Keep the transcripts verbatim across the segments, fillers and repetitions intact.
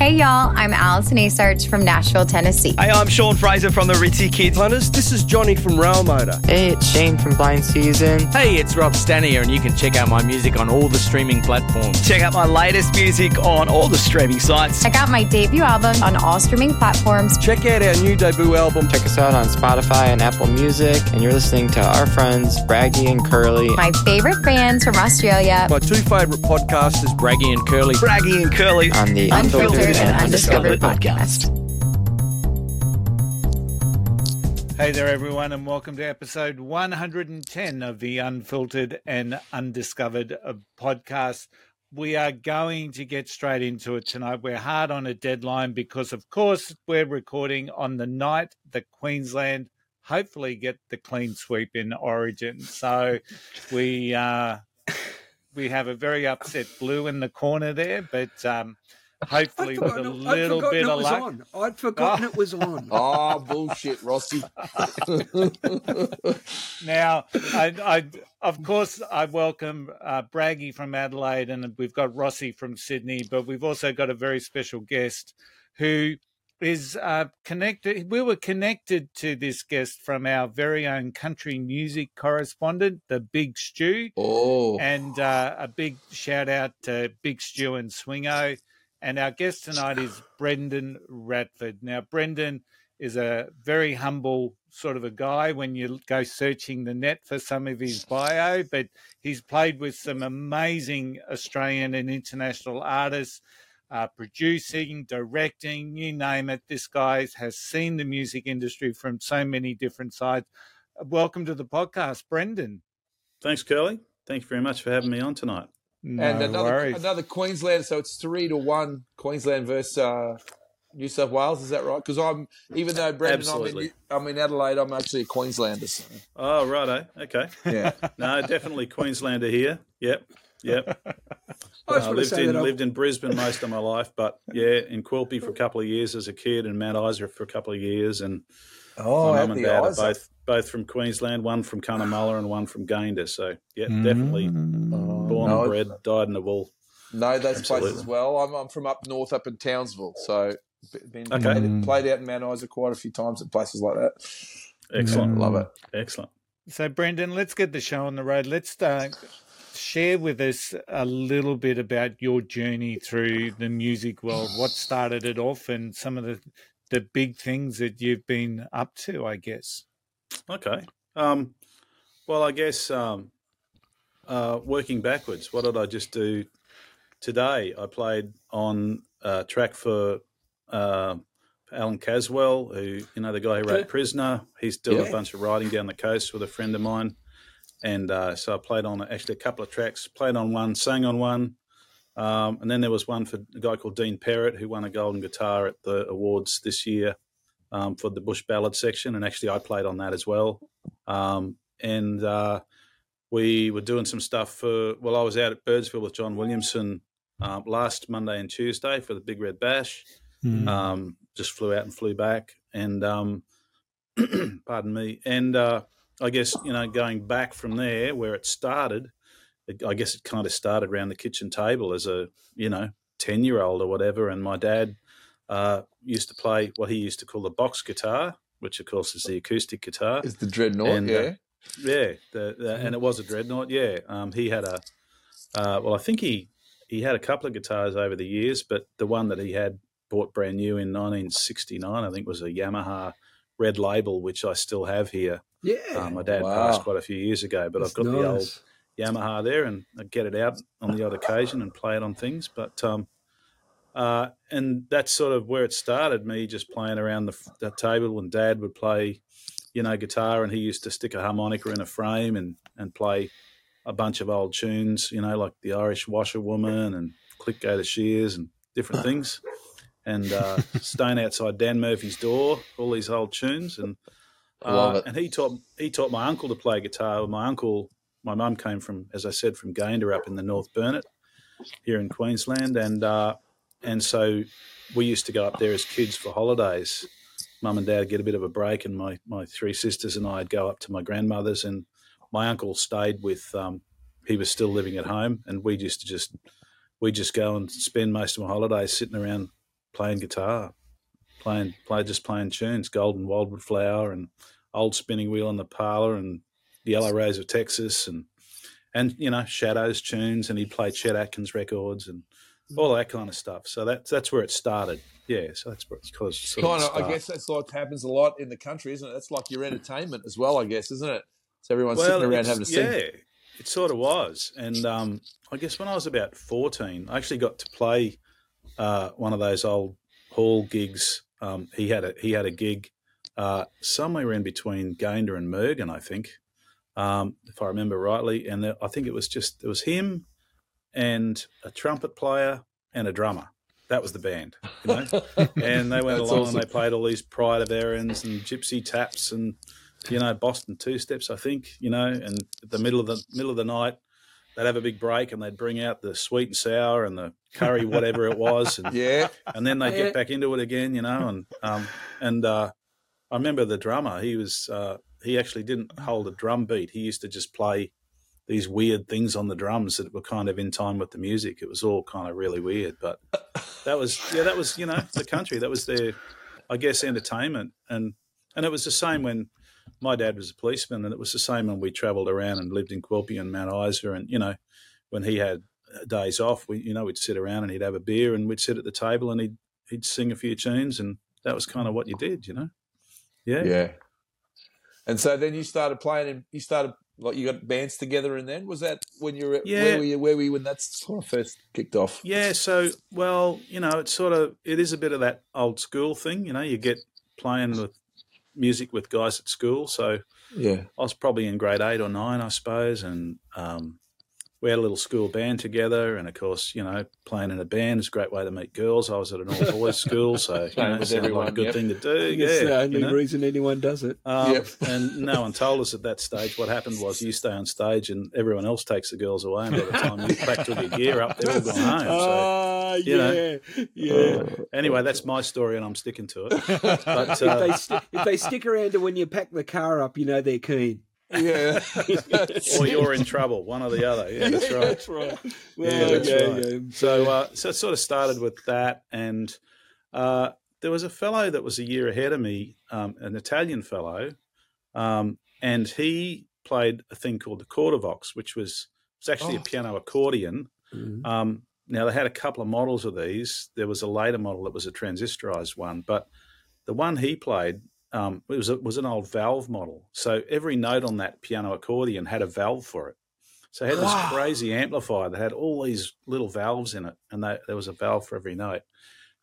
Hey y'all, I'm Alison Search from Nashville, Tennessee. Hey, I'm Sean Fraser from the Ritzy Kids. This is Johnny from Rail Motor. Hey, it's Shane from Blind Season. Hey, it's Rob Stanier, and you can check out my music on all the streaming platforms. Check out my latest music on all the streaming sites. Check out my debut album on all streaming platforms. Check out our new debut album. Check us out on Spotify and Apple Music. And you're listening to our friends, Braggy and Curly. My favorite fans from Australia. My two favourite podcasters, Braggy and Curly. Braggy and Curly. On the Unfiltered, Unfiltered and Undiscovered, Undiscovered podcast. Hey there, everyone, and welcome to episode one hundred ten of the Unfiltered and Undiscovered podcast. We are going to get straight into it tonight. We're hard on a deadline because, of course, we're recording on the night that Queensland hopefully get the clean sweep in Origin. So we uh, we have a very upset Blue in the corner there, but... Um, Hopefully with a little bit of luck. On. I'd forgotten oh. it was on. Oh, bullshit, Rossi. Now, I, I, of course, I welcome uh, Braggy from Adelaide, and we've got Rossi from Sydney, but we've also got a very special guest who is uh, connected. We were connected to this guest from our very own country music correspondent, the Big Stew. Oh. And uh, a big shout-out to Big Stew and Swingo. And our guest tonight is Brendan Radford. Now, Brendan is a very humble sort of a guy when you go searching the net for some of his bio, but he's played with some amazing Australian and international artists, uh, producing, directing, you name it. This guy has seen the music industry from so many different sides. Welcome to the podcast, Brendan. Thanks, Curly. Thanks very much for having me on tonight. No and another worries. another Queensland, so it's three to one Queensland versus uh, New South Wales. Is that right? Because I'm, even though Brendan, I'm in, I'm in Adelaide, I'm actually a Queenslander. So. Oh, righto. Okay. Yeah. No, definitely Queenslander here. Yep. Yep. I uh, lived in I'm... lived in Brisbane most of my life, but yeah, in Quilpie for a couple of years as a kid, and Mount Isa for a couple of years, and oh, my mum and dad Isa. are both both from Queensland, one from Cunnamulla and one from Gander. So yeah, mm-hmm. definitely. Oh. Born no, and bred, died in the wool. No, those Absolutely. places as well. I'm, I'm from up north, up in Townsville, so been okay. played, played out in Mount Isa quite a few times at places like that. Excellent, yeah, love it. Excellent. So, Brendan, let's get the show on the road. Let's uh, share with us a little bit about your journey through the music world. What started it off, and some of the the big things that you've been up to, I guess. Okay. Um, well, I guess. Um, Uh, working backwards, what did I just do today? I played on a track for uh, Alan Caswell, who, you know, the guy who wrote Prisoner. He's doing yeah. a bunch of riding down the coast with a friend of mine. And uh, so I played on actually a couple of tracks, played on one, sang on one. Um, and then there was one for a guy called Dean Perrott, who won a Golden Guitar at the awards this year um, for the Bush Ballad section. And actually I played on that as well. Um, and... Uh, We were doing some stuff for, well, I was out at Birdsville with John Williamson um, last Monday and Tuesday for the Big Red Bash. Mm. Um, just flew out and flew back. And, um, pardon me. And uh, I guess, you know, going back from there where it started, it, I guess it kind of started around the kitchen table as a, you know, ten-year-old or whatever. And my dad uh, used to play what he used to call the box guitar, which, of course, is the acoustic guitar. It's the Dreadnought, and, yeah. Uh, Yeah, the, the, and it was a Dreadnought, yeah. Um, he had a uh, – well, I think he, he had a couple of guitars over the years, but the one that he had bought brand new in nineteen sixty-nine, I think, was a Yamaha Red Label, which I still have here. Yeah. Um, my dad wow. passed quite a few years ago, but That's I've got nice. the old Yamaha there, and I get it out on the odd occasion and play it on things. But um, uh, and that's sort of where it started, me just playing around the, the table, and Dad would play – you know, guitar, and he used to stick a harmonica in a frame and, and play a bunch of old tunes, you know, like the Irish Washerwoman and Click Go to Shears and different things, and uh, Stone Outside Dan Murphy's Door, all these old tunes. And uh, Love it. and he taught he taught my uncle to play guitar. My uncle, my mum came from, as I said, from Gander up in the North Burnett here in Queensland, and uh, and so we used to go up there as kids for holidays. Mum and Dad get a bit of a break, and my, my three sisters and I would go up to my grandmother's, and my uncle stayed with um, – he was still living at home, and we used to just – we just go and spend most of my holidays sitting around playing guitar, playing play just playing tunes, Golden Wildwood Flower and Old Spinning Wheel in the Parlour and the Yellow Rays of Texas and and you know Shadows tunes, and he'd play Chet Atkins records and all that kind of stuff. So that's that's where it started. Yeah, so that's where it's caused. Kind of, I guess that's like happens a lot in the country, isn't it? That's like your entertainment as well, I guess, isn't it? So everyone's well, sitting around having a sing. Yeah, it sort of was. And um, I guess when I was about fourteen, I actually got to play uh, one of those old hall gigs. Um, he had a he had a gig uh, somewhere in between Gayndah and Mergen, I think, um, if I remember rightly. And the, I think it was just it was him and a trumpet player and a drummer. That was the band, you know. And they went along awesome. and they played all these Pride of Errands and Gypsy Taps and, you know, Boston Two Steps, I think, you know. And at the middle of the middle of the night, they'd have a big break and they'd bring out the sweet and sour and the curry, whatever it was. And, yeah. And then they'd yeah. get back into it again, you know. And um, and uh, I remember the drummer. He was uh, he actually didn't hold a drum beat. He used to just play these weird things on the drums that were kind of in time with the music. It was all kind of really weird, but that was, yeah, that was, you know, the country, that was their, I guess, entertainment. And, and it was the same when my dad was a policeman, and it was the same when we traveled around and lived in Quilpie and Mount Isa. And, you know, when he had days off, we, you know, we'd sit around and he'd have a beer and we'd sit at the table and he'd, he'd sing a few tunes. And that was kind of what you did, you know? Yeah. Yeah. And so then you started playing and you started, like you got bands together, and then was that when you were yeah. where were you where were you when that sort of first kicked off? Yeah, so well, you know, it's sort of it is a bit of that old school thing, you know. You get playing with music with guys at school, so yeah, I was probably in grade eight or nine, I suppose, and um, we had a little school band together, and of course, you know, playing in a band is a great way to meet girls. I was at an all boys school, so you know, it sounded like a good yep. thing to do. Yeah, it's the only you know? reason anyone does it. Um, yep. And no one told us at that stage. What happened was you stay on stage and everyone else takes the girls away, and by the time you packed all your gear up, they're all gone home. Ah, so, uh, yeah, know. yeah. Anyway, that's my story, and I'm sticking to it. But, uh, if, they st- if they stick around to when you pack the car up, you know they're keen. Yeah, or you're in trouble, one or the other. Yeah, that's right. That's right. Well, yeah, that's yeah, right. Yeah. So, uh, so it sort of started with that, and uh, there was a fellow that was a year ahead of me, um, an Italian fellow, um, and he played a thing called the Quartervox, which was it's actually oh. a piano accordion. Mm-hmm. Um, now they had a couple of models of these. There was a later model that was a transistorized one, but the one he played. Um, it was it was an old valve model, so every note on that piano accordion had a valve for it. So it had wow. this crazy amplifier that had all these little valves in it, and they, there was a valve for every note.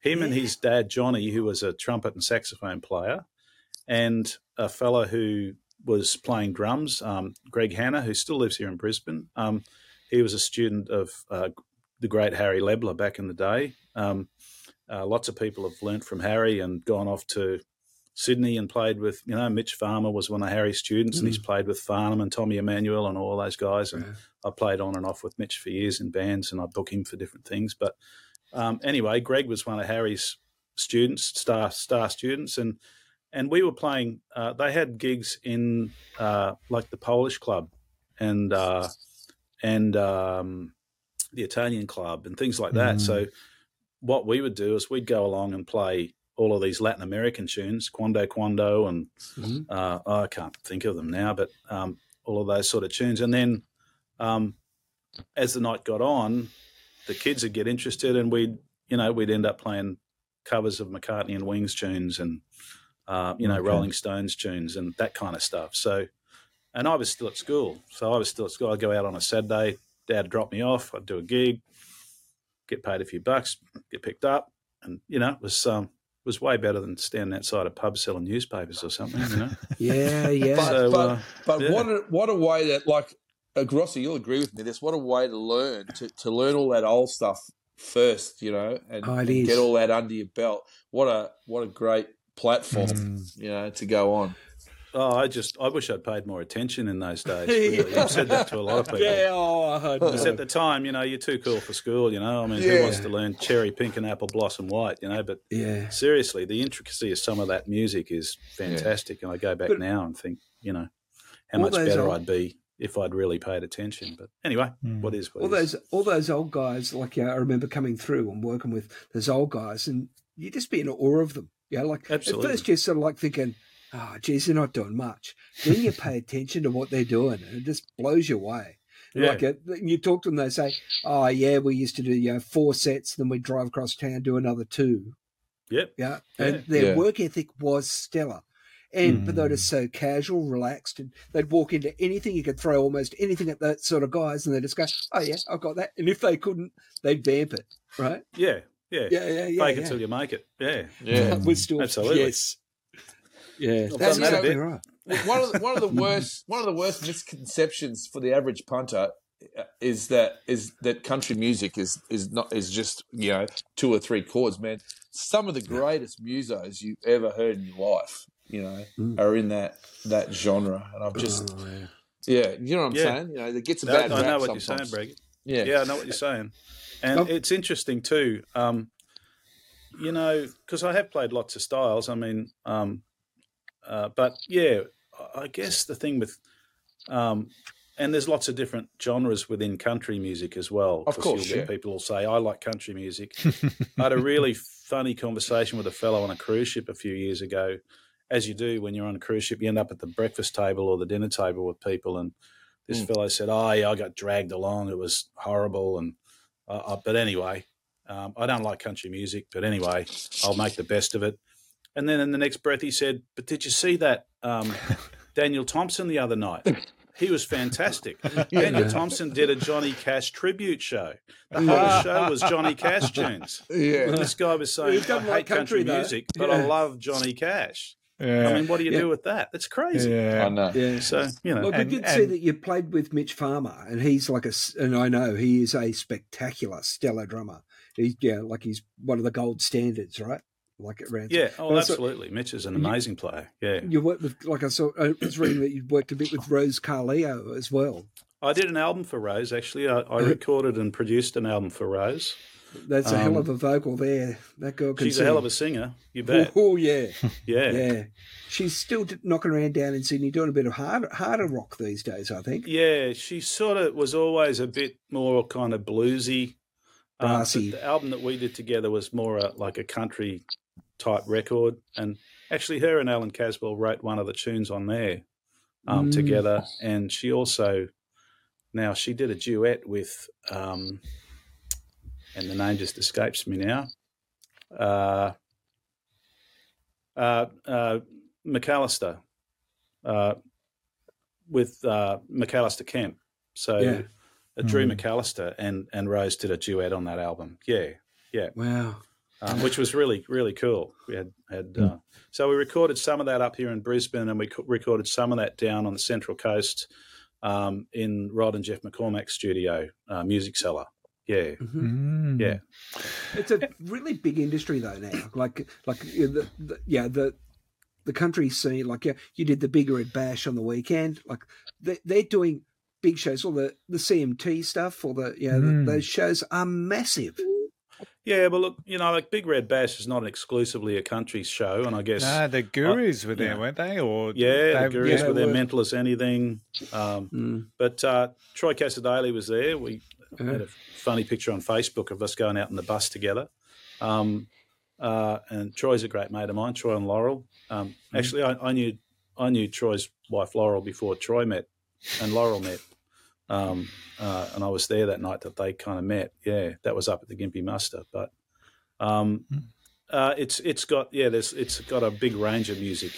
Him yeah. and his dad Johnny, who was a trumpet and saxophone player, and a fellow who was playing drums, um, Greg Hanna, who still lives here in Brisbane. Um, he was a student of uh, the great Harry Lebler back in the day. Um, uh, lots of people have learnt from Harry and gone off to Sydney and played with, you know, Mitch Farmer was one of Harry's students, mm. and he's played with Farnham and Tommy Emmanuel and all those guys. And yeah. I played on and off with Mitch for years in bands, and I book him for different things. But um, anyway, Greg was one of Harry's students, star star students, and and we were playing. Uh, they had gigs in uh, like the Polish club and uh, and um, the Italian club and things like that. Mm. So what we would do is we'd go along and play all of these Latin American tunes, Quando Quando, and mm-hmm. uh, oh, I can't think of them now, but um, all of those sort of tunes. And then um, as the night got on, the kids would get interested, and we'd, you know, we'd end up playing covers of McCartney and Wings tunes and, uh, you know, okay. Rolling Stones tunes and that kind of stuff. So, and I was still at school. So I was still at school. I'd go out on a Saturday, Dad would drop me off, I'd do a gig, get paid a few bucks, get picked up. And, you know, it was... Um, was way better than standing outside a pub selling newspapers or something, you know? Yeah, yeah. But, so, but, uh, but yeah. what a what a way that, like, uh, Grossi, you'll agree with me this, what a way to learn, to, to learn all that old stuff first, you know, and, oh, and get all that under your belt. What a what a great platform, mm. you know, to go on. Oh, I just I wish I'd paid more attention in those days. Really. yeah. I've said that to a lot of people. Yeah, oh, because at the time, you know, you're too cool for school. You know, I mean, yeah. who wants to learn Cherry Pink and Apple Blossom White? You know, but yeah. seriously, the intricacy of some of that music is fantastic. Yeah. And I go back but, now and think, you know, how much better old... I'd be if I'd really paid attention. But anyway, mm. what is what all is. those all those old guys? Like, yeah, I remember coming through and working with those old guys, and you just be in awe of them. Yeah, you know, like Absolutely. At first you're sort of like thinking, oh, geez, they're not doing much. Then you pay attention to what they're doing and it just blows you away. Yeah. Like a, you talk to them, they say, oh, yeah, we used to do you know, four sets, then we'd drive across town, do another two. Yep. Yeah. And yeah. their yeah. work ethic was stellar. And mm. but they're just so casual, relaxed, and they'd walk into anything. You could throw almost anything at that sort of guys, and they'd just go, oh, yeah, I've got that. And if they couldn't, they'd vamp it, right? Yeah. Yeah. Yeah. yeah, yeah Fake yeah. it till you make it. Yeah. Yeah. We're still, Absolutely. Yes. Yeah. I've That's exactly right. One of the, one of the worst one of the worst misconceptions for the average punter is that is that country music is is not is just you know two or three chords. Man, some of the greatest musos you've ever heard in your life, you know, mm. are in that that genre. And I've just oh, yeah. yeah, you know what I'm yeah. saying. You know, it gets a no, bad rap. I know what sometimes. You're saying, Braggy. Yeah, yeah, I know what you're saying. And oh. it's interesting too, um, you know, because I have played lots of styles. I mean, um, uh, but yeah. I guess the thing with, um, and there's lots of different genres within country music as well. Of course, you'll get yeah. people will say, I like country music. I had a really funny conversation with a fellow on a cruise ship a few years ago. As you do when you're on a cruise ship, you end up at the breakfast table or the dinner table with people. And this mm. fellow said, oh, yeah, I got dragged along. It was horrible. And uh, I, But anyway, um, I don't like country music. But anyway, I'll make the best of it. And then in the next breath, he said, but did you see that um, Daniel Thompson the other night? He was fantastic. yeah. Daniel Thompson did a Johnny Cash tribute show. The whole show was Johnny Cash tunes. Yeah. This guy was saying, I hate like country, country music, but yeah. I love Johnny Cash. Yeah. I mean, what do you yeah. do with that? That's crazy. Yeah, I know. Yeah. So, you know. Look, and, we did and, see that you played with Mitch Farmer, and he's like a, and I know he is a spectacular, stellar drummer. He's, yeah, like he's one of the gold standards, right? Like it ran. Yeah, oh, absolutely. Saw, Mitch is an amazing you, player. Yeah, you worked with like I saw. I was reading that you worked a bit with Rose Carleo as well. I did an album for Rose. Actually, I, I recorded and produced an album for Rose. That's um, a hell of a vocal there. That girl can. She's sing. A hell of a singer. You bet. Oh yeah, yeah, yeah. She's still knocking around down in Sydney, doing a bit of harder, harder rock these days, I think. Yeah, she sort of was always a bit more kind of bluesy. Um, the album that we did together was more a, like a country. Type record, and actually her and Alan Caswell wrote one of the tunes on there um, mm. together, and she also now she did a duet with um, and the name just escapes me now uh, uh, uh, McAllister uh, with uh, McAllister Kemp so yeah. uh, Drew mm. McAllister and, and Rose did a duet on that album yeah yeah wow Um, which was really, really cool. We had, had mm. uh, so we recorded some of that up here in Brisbane, and we co- recorded some of that down on the Central Coast um, in Rod and Jeff McCormack's studio, uh, Music Cellar. Yeah, mm-hmm. yeah. It's a really big industry though now. Like, like you know, the, the, yeah, the the country scene. Like, yeah, you did the Big Red Bash on the weekend. Like, they, they're doing big shows. All the, the C M T stuff, or the yeah, you know, mm. those shows are massive. Yeah, but look, you know, like Big Red Bash is not exclusively a country show, and I guess no, the Gurus I, were there, yeah. weren't they? Or yeah, they, the Gurus yeah, were there, were... mental as anything. Um, mm. But uh, Troy Casadaly was there. We mm. had a funny picture on Facebook of us going out in the bus together. Um, uh, and Troy's a great mate of mine, Troy and Laurel. Um, mm. Actually, I, I knew I knew Troy's wife Laurel before Troy met and Laurel met. Um, uh, and I was there that night that they kind of met. Yeah, that was up at the Gympie Muster. But um, uh, it's it's got yeah, there's it's got a big range of music.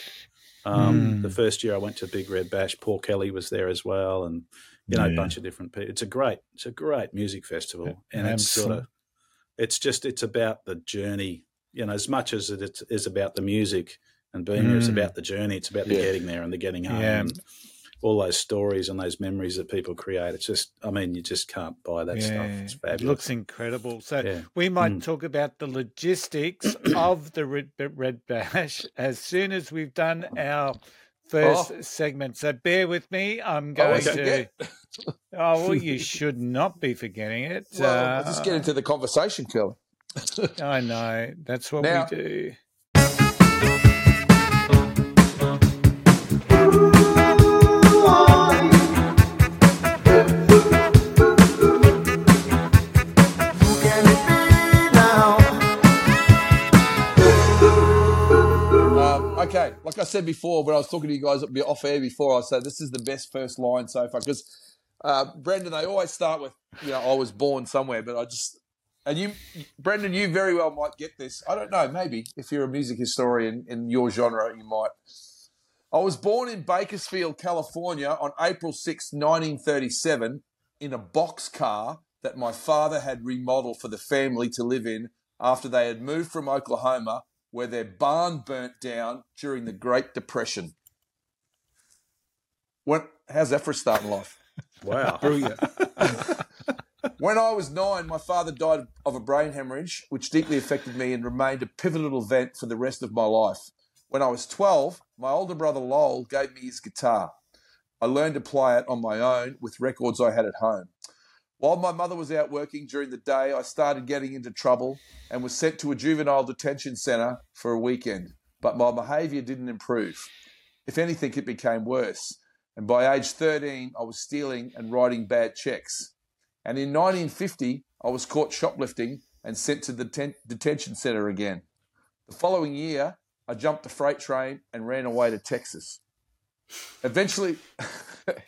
Um, mm. The first year I went to Big Red Bash, Paul Kelly was there as well, and you know yeah. a bunch of different people. It's a great it's a great music festival, yeah, and absolutely. It's sort of it's just it's about the journey. You know, as much as it is about the music and being mm. there, it's about the journey. It's about the yeah. getting there and the getting home. Yeah. And, all those stories and those memories that people create. It's just, I mean, you just can't buy that yeah, stuff. It's fabulous. It looks incredible. So yeah. we might mm. talk about the logistics of the Red, Red Bash as soon as we've done our first oh. segment. So bear with me. I'm going oh, okay. to... Oh, well, you should not be forgetting it. Well, uh, let's get into the conversation, Curly. I know. That's what now, we do. like I said before, when I was talking to you guys off air before, I said this is the best first line so far because uh, Brendan, they always start with, you know, I was born somewhere, but I just and you, Brendan, you very well might get this. I don't know, maybe if you're a music historian in your genre, you might. I was born in Bakersfield, California, on April sixth, nineteen thirty-seven, in a boxcar that my father had remodeled for the family to live in after they had moved from Oklahoma, where their barn burnt down during the Great Depression. What? How's that for a start in life? Wow. Brilliant. When I was nine, my father died of a brain hemorrhage, which deeply affected me and remained a pivotal event for the rest of my life. When I was twelve, my older brother Lowell gave me his guitar. I learned to play it on my own with records I had at home. While my mother was out working during the day, I started getting into trouble and was sent to a juvenile detention centre for a weekend. But my behaviour didn't improve. If anything, it became worse. And by age thirteen, I was stealing and writing bad cheques. And in nineteen fifty, I was caught shoplifting and sent to the ten- detention centre again. The following year, I jumped a freight train and ran away to Texas. Eventually,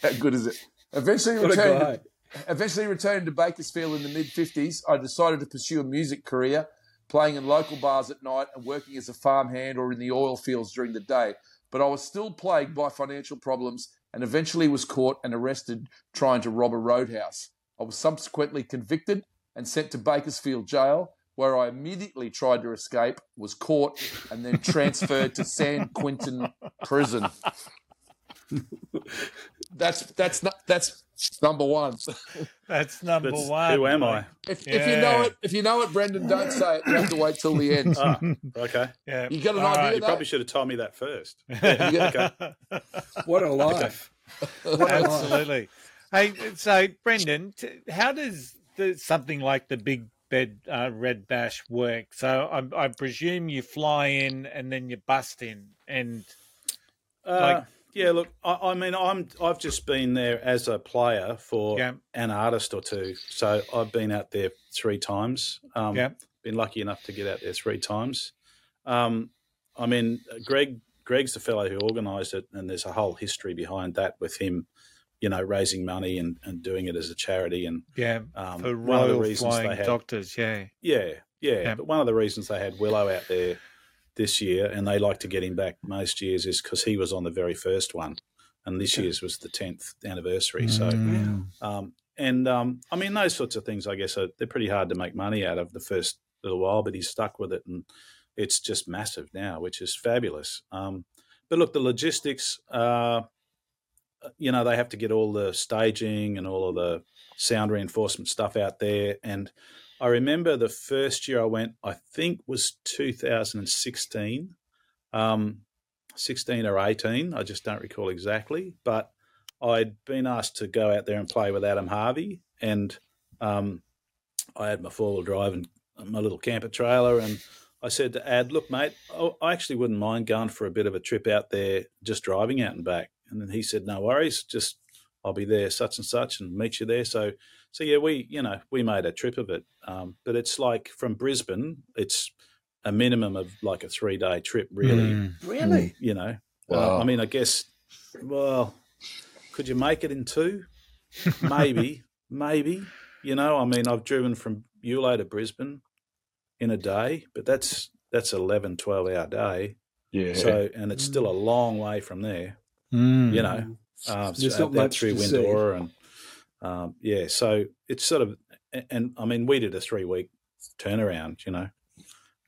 how good is it? Eventually returned... Eventually returned to Bakersfield in the mid-fifties, I decided to pursue a music career, playing in local bars at night and working as a farmhand or in the oil fields during the day. But I was still plagued by financial problems and eventually was caught and arrested trying to rob a roadhouse. I was subsequently convicted and sent to Bakersfield Jail, where I immediately tried to escape, was caught, and then transferred to San Quentin Prison. That's that's not that's number one. That's number that's, one. Who am I? If, yeah. if you know it, if you know it, Brendan, don't say it. You have to wait till the end. Oh, okay. Yeah. You got an All idea? Right. You probably should have told me that first. Yeah, okay. What a life! Okay. What Absolutely. A life. Hey, so Brendan, t- how does the, something like the Big Bed uh, Red Bash work? So I, I presume you fly in and then you bust in and uh, like. Yeah, look, I, I mean, I'm I've just been there as a player for yeah. an artist or two, so I've been out there three times. Um, yeah, been lucky enough to get out there three times. Um, I mean, Greg Greg's the fellow who organised it, and there's a whole history behind that with him, you know, raising money and, and doing it as a charity, and yeah, um, for one of the reasons they had doctors, yeah, yeah, yeah, yeah. But one of the reasons they had Willow out there this year, and they like to get him back most years, is because he was on the very first one, and this okay. year's was the tenth anniversary. Mm. So, um, and um, I mean, those sorts of things, I guess, are, they're pretty hard to make money out of the first little while, but he's stuck with it, and it's just massive now, which is fabulous. Um, but look, the logistics, uh, you know, they have to get all the staging and all of the sound reinforcement stuff out there, and I remember the first year I went, I think was two thousand sixteen, um, sixteen or eighteen. I just don't recall exactly, but I'd been asked to go out there and play with Adam Harvey, and um, I had my four-wheel drive and my little camper trailer, and I said to Ad, look, mate, I actually wouldn't mind going for a bit of a trip out there, just driving out and back. And then he said, no worries, just I'll be there such and such and meet you there. So, so yeah, we, you know, we made a trip of it. Um, but it's like from Brisbane, it's a minimum of like a three-day trip, really. Mm. Really? You know, wow. uh, I mean, I guess, well, could you make it in two? Maybe, maybe. You know, I mean, I've driven from Eulau to Brisbane in a day, but that's that's eleven, twelve-hour day. Yeah. So, and it's still a long way from there, mm. you know. Uh, There's so not much through Windora and um, yeah, so it's sort of, and, and I mean, we did a three week turnaround, you know.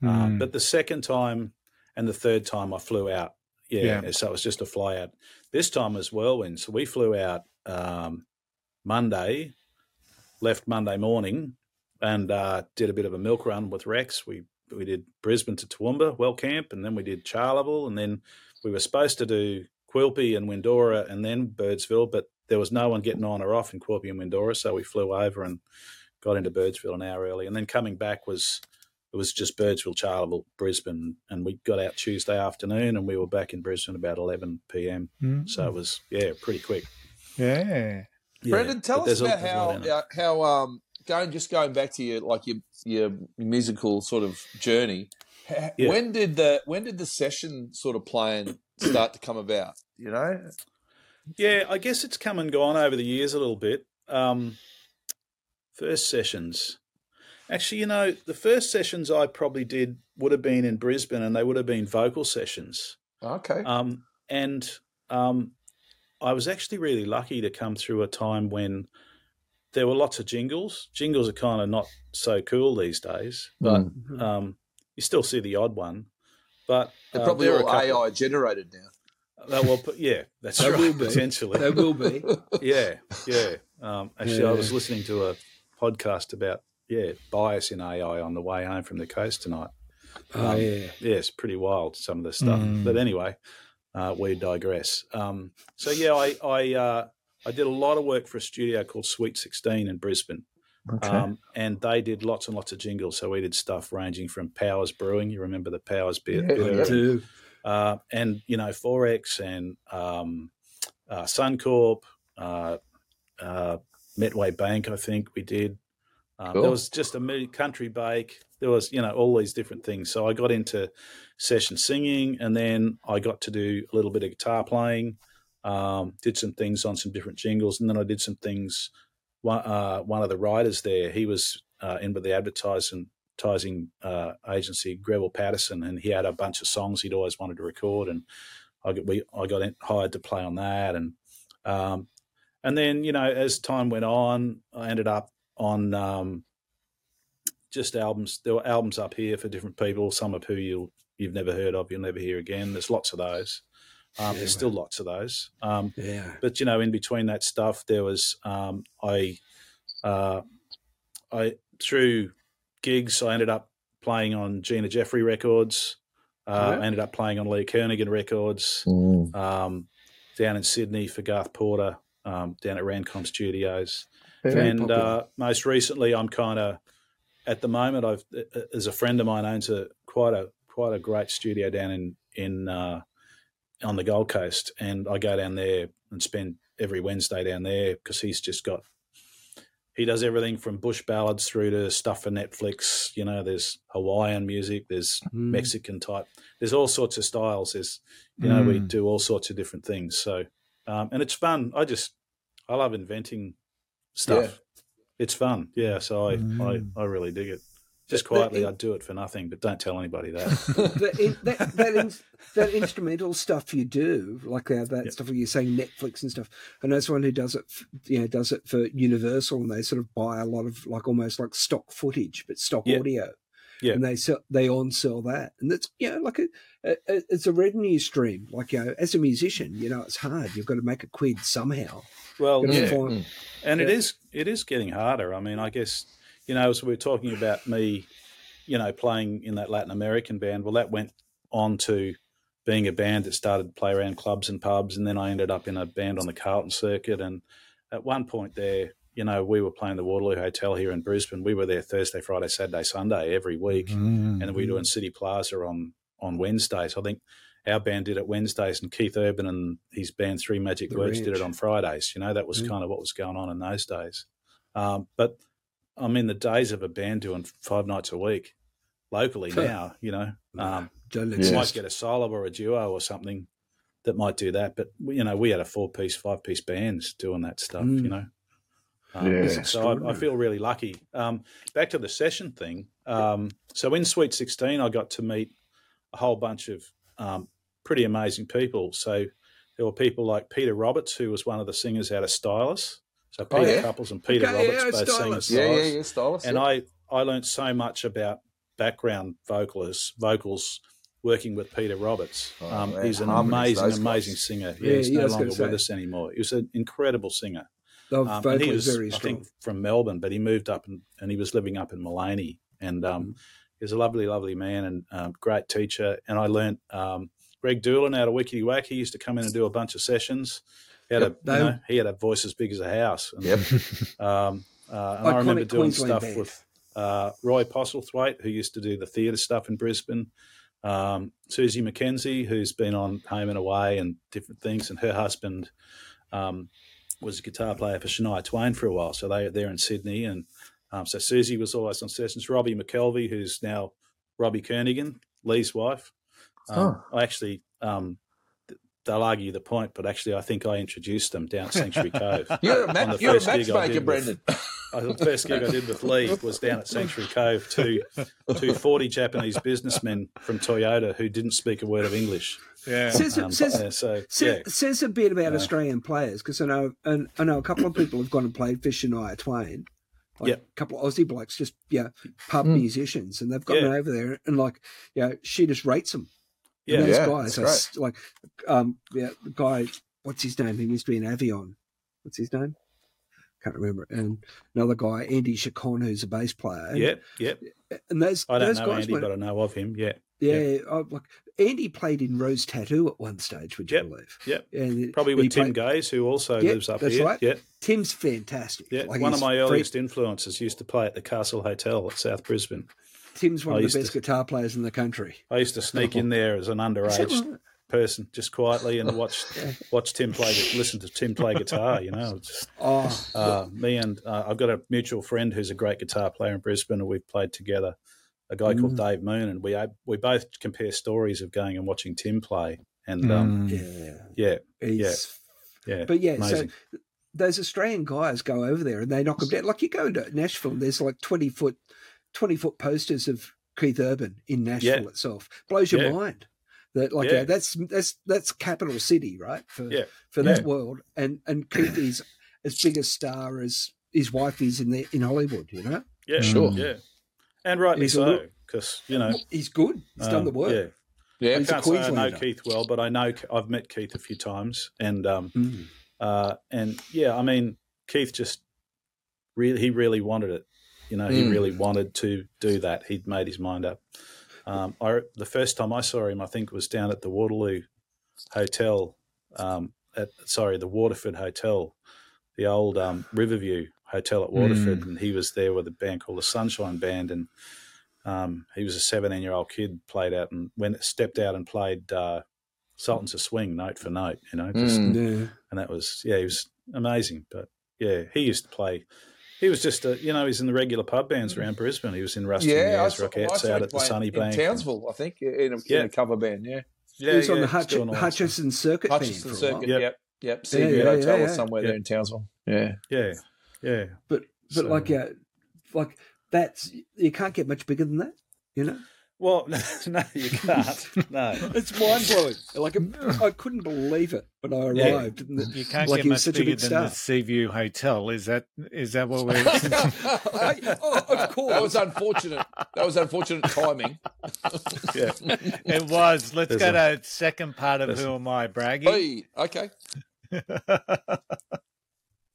Mm. Uh, but the second time and the third time I flew out, yeah, yeah. so it was just a fly out. This time was whirlwind. So we flew out um, Monday, left Monday morning, and uh, did a bit of a milk run with Rex. We we did Brisbane to Toowoomba, Wellcamp, and then we did Charleville, and then we were supposed to do Quilpie and Windora and then Birdsville, but there was no one getting on or off in Quilpie and Windora, so we flew over and got into Birdsville an hour early. And then coming back was it was just Birdsville, Charleville, Brisbane, and we got out Tuesday afternoon and we were back in Brisbane about eleven p.m. Mm-hmm. So it was, yeah, pretty quick. Yeah. yeah. Brendan, tell us about how, uh, how um, going just going back to your like your your musical sort of journey, yeah. when did the when did the session sort of plan start to come about, you know? Yeah, I guess it's come and gone over the years a little bit. Um, first sessions. Actually, you know, the first sessions I probably did would have been in Brisbane, and they would have been vocal sessions. Okay. Um, and um, I was actually really lucky to come through a time when there were lots of jingles. Jingles are kind of not so cool these days, but mm-hmm. um, you still see the odd one. But they're probably uh, all A I generated now. Uh, well, yeah, that's they right, will be. Potentially. They will be. Yeah, yeah. Um, actually, yeah. I was listening to a podcast about, yeah, bias in A I on the way home from the coast tonight. Um, oh, yeah. Yeah, it's pretty wild, some of the stuff. Mm. But anyway, uh, we digress. Um, so, yeah, I I, uh, I did a lot of work for a studio called Sweet sixteen in Brisbane. Okay. Um, and they did lots and lots of jingles. So we did stuff ranging from Powers Brewing. You remember the Powers beer? Yeah, I do. Uh, and, you know, Forex and um, uh, Suncorp, uh, uh, Metway Bank, I think we did. Um, cool. There was just a country bake. There was, you know, all these different things. So I got into session singing, and then I got to do a little bit of guitar playing, um, did some things on some different jingles, and then I did some things. One, uh, one of the writers there, he was uh, in with the advertising advertising uh, agency, Greville Patterson, and he had a bunch of songs he'd always wanted to record, and I got, we, I got hired to play on that. And um, and then, you know, as time went on, I ended up on um, just albums. There were albums up here for different people, some of who you'll, you've never heard of, you'll never hear again. There's lots of those. Um, yeah, there's still lots of those. Um, yeah. But, you know, in between that stuff, there was um, I, uh, I through gigs, I ended up playing on Gina Jeffrey records. Uh, yeah. I ended up playing on Lee Kernigan records, mm. um, down in Sydney for Garth Porter, um, down at Rancom Studios. Very and uh, most recently, I'm kind of at the moment. I've as a friend of mine owns a quite a quite a great studio down in in. Uh, on the Gold Coast, and I go down there and spend every Wednesday down there because he's just got he does everything from bush ballads through to stuff for Netflix. You know, there's Hawaiian music, there's mm. Mexican type, there's all sorts of styles. There's, you know, mm. we do all sorts of different things. So um, and it's fun. I just I love inventing stuff. Yeah. It's fun. Yeah, so I, mm. I, I really dig it. Just quietly, in- I'd do it for nothing, but don't tell anybody that. the, in, that, that, in, that instrumental stuff you do, like that yep. stuff, like you're saying Netflix and stuff. I know someone who does it, for, you know, does it for Universal, and they sort of buy a lot of like almost like stock footage, but stock yep. audio, yep. and they sell, they on sell that, and that's you know like a, a, a it's a revenue stream. Like you know, as a musician, you know, it's hard. You've got to make a quid somehow. Well, yeah. find, and yeah. it is it is getting harder. I mean, I guess. You know, so we were talking about me, you know, playing in that Latin American band. Well, that went on to being a band that started to play around clubs and pubs, and then I ended up in a band on the Carlton circuit. And at one point there, you know, we were playing the Waterloo Hotel here in Brisbane. We were there Thursday, Friday, Saturday, Sunday every week, mm-hmm. and we were doing City Plaza on, on Wednesdays. I think our band did it Wednesdays, and Keith Urban and his band Three Magic the Words Ranch. Did it on Fridays. You know, that was mm-hmm. kind of what was going on in those days. Um, but... I mean, the days of a band doing five nights a week locally now, you know, um, you might get a solo or a duo or something that might do that. But, you know, we had a four-piece, five-piece bands doing that stuff, mm. you know. Um, yeah. So I, I feel really lucky. Um, back to the session thing. Um, so in Sweet sixteen, I got to meet a whole bunch of um, pretty amazing people. So there were people like Peter Roberts, who was one of the singers out of Stylus. So Peter oh, yeah. Couples and Peter okay, Roberts yeah, both sing as yeah, yeah, yeah, stylists. And yeah. I, I learned so much about background vocalists, vocals, working with Peter Roberts. Oh, um, man, he's an amazing, amazing guys. singer. Yeah, yeah, he's yeah, no longer with us anymore. He was an incredible singer. Um, and he was, very I think, from Melbourne, but he moved up and, and he was living up in Mullaney. And um, mm-hmm. he was a lovely, lovely man and um, great teacher. And I learned um, Greg Doolan out of Wickety Wack. He used to come in and do a bunch of sessions. He had, yep, a, you know, he had a voice as big as a house. And, yep. um, uh, and I remember doing Queensland stuff band. with uh, Roy Postlethwaite, who used to do the theatre stuff in Brisbane, um, Susie McKenzie, who's been on Home and Away and different things, and her husband um, was a guitar player for Shania Twain for a while, so they were there in Sydney. And um, so Susie was always on sessions. Robbie McKelvey, who's now Robbie Kernigan, Lee's wife. Um, oh. I actually... Um, they'll argue the point, but actually I think I introduced them down at Sanctuary Cove. You're a, ma- you're a matchmaker, Brendan. The first gig I did with Lee was down at Sanctuary Cove to, to forty Japanese businessmen from Toyota who didn't speak a word of English. Yeah. Says, um, says, uh, so, says, yeah. says a bit about uh, Australian players, because I know and I know a couple of people have gone and played Fish and I Twain. Like yep. a couple of Aussie blokes, just yeah, pub mm. musicians, and they've gotten yeah. over there, and like yeah, you know, she just rates them. Yeah, and those yeah, guys, that's like um, yeah, the guy, what's his name? He used to be in Avion. What's his name? Can't remember. And another guy, Andy Chacon, who's a bass player. And, yep, yep. And those I don't those know guys Andy, went, but I know of him. Yeah, yeah. yeah. I, like Andy played in Rose Tattoo at one stage, would you yep, believe? Yep. And probably with Tim played, Gaze, who also yep, lives up that's here. Right. Yep. Tim's fantastic. Yep. Like one of my earliest friend. influences used to play at the Castle Hotel at South Brisbane. Tim's one I of the best to, guitar players in the country. I used to sneak in there as an underage person, just quietly, and watch yeah. watch Tim play, listen to Tim play guitar. You know, just, oh, uh, me and uh, I've got a mutual friend who's a great guitar player in Brisbane, and we've played together. A guy mm. called Dave Moon, and we we both compare stories of going and watching Tim play, and um, mm. yeah, yeah, He's, yeah, yeah. But yeah, amazing. So those Australian guys go over there and they knock them down. Like you go to Nashville, there's like twenty foot. twenty-foot posters of Keith Urban in Nashville yeah. itself. Blows your yeah. mind. That like yeah. uh, that's that's that's capital city, right? For yeah. for that yeah. world. And and Keith is as big a star as his wife is in the, in Hollywood, you know? Yeah, sure. Yeah. And rightly he's so, because, you know. He's good. He's um, done the work. Yeah. yeah. I can't say I know Keith well, but I know I've met Keith a few times. And, um, mm. uh, and yeah, I mean, Keith just really, he really wanted it. You know, he mm. really wanted to do that. He'd made his mind up. Um, I, the first time I saw him, I think, was down at the Waterloo Hotel, um, at, sorry, the Waterford Hotel, the old um, Riverview Hotel at Waterford, mm. and he was there with a band called the Sunshine Band, and um, he was a seventeen-year-old kid, played out and went, stepped out and played uh, Sultans of Swing note for note, you know. Just, mm, yeah. And that was, yeah, he was amazing. But, yeah, he used to play... He was just, a, you know, he's in the regular pub bands around Brisbane. He was in Rusty yeah, Mears, Rockettes, out at the Sunnybank. In Townsville, I think, in a, yeah. in a cover band, yeah. yeah he was yeah, on the Hutch- Hutchison Circuit Hutchison band Circuit, yep. yep. Yep, C B yeah, yeah, Hotel yeah, yeah. or somewhere yep. there in Townsville. Yeah. Yeah, yeah. But but so. like, uh, like that's, you can't get much bigger than that, you know? Well, no, you can't. No, it's mind blowing. Like I couldn't believe it when I arrived. Yeah. You can't like, get much bigger than the Seaview Hotel. Is that is that what we're? I, oh, of course. That was unfortunate. That was unfortunate timing. Yeah, it was. Let's There's go a... to the second part of There's... Who Am I, Braggy? Hey, okay.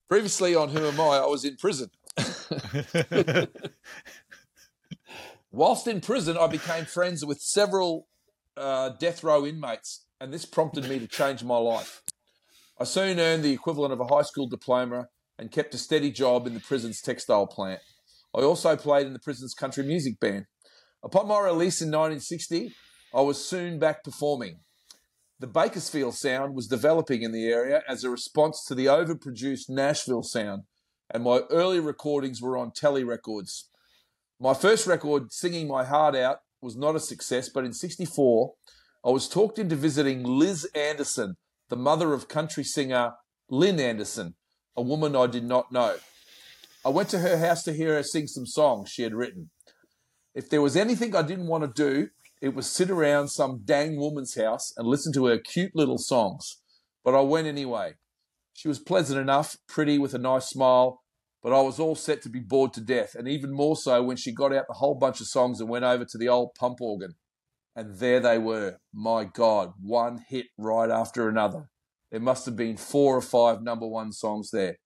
Previously on Who Am I, I was in prison. Whilst in prison, I became friends with several uh, death row inmates, and this prompted me to change my life. I soon earned the equivalent of a high school diploma and kept a steady job in the prison's textile plant. I also played in the prison's country music band. Upon my release in nineteen sixty, I was soon back performing. The Bakersfield sound was developing in the area as a response to the overproduced Nashville sound, and my early recordings were on Telly Records. My first record, Singing My Heart Out, was not a success, but in sixty-four, I was talked into visiting Liz Anderson, the mother of country singer Lynn Anderson, a woman I did not know. I went to her house to hear her sing some songs she had written. If there was anything I didn't want to do, it was sit around some dang woman's house and listen to her cute little songs. But I went anyway. She was pleasant enough, pretty, with a nice smile, but I was all set to be bored to death, and even more so when she got out the whole bunch of songs and went over to the old pump organ. And there they were. My God, one hit right after another. There must have been four or five number one songs there.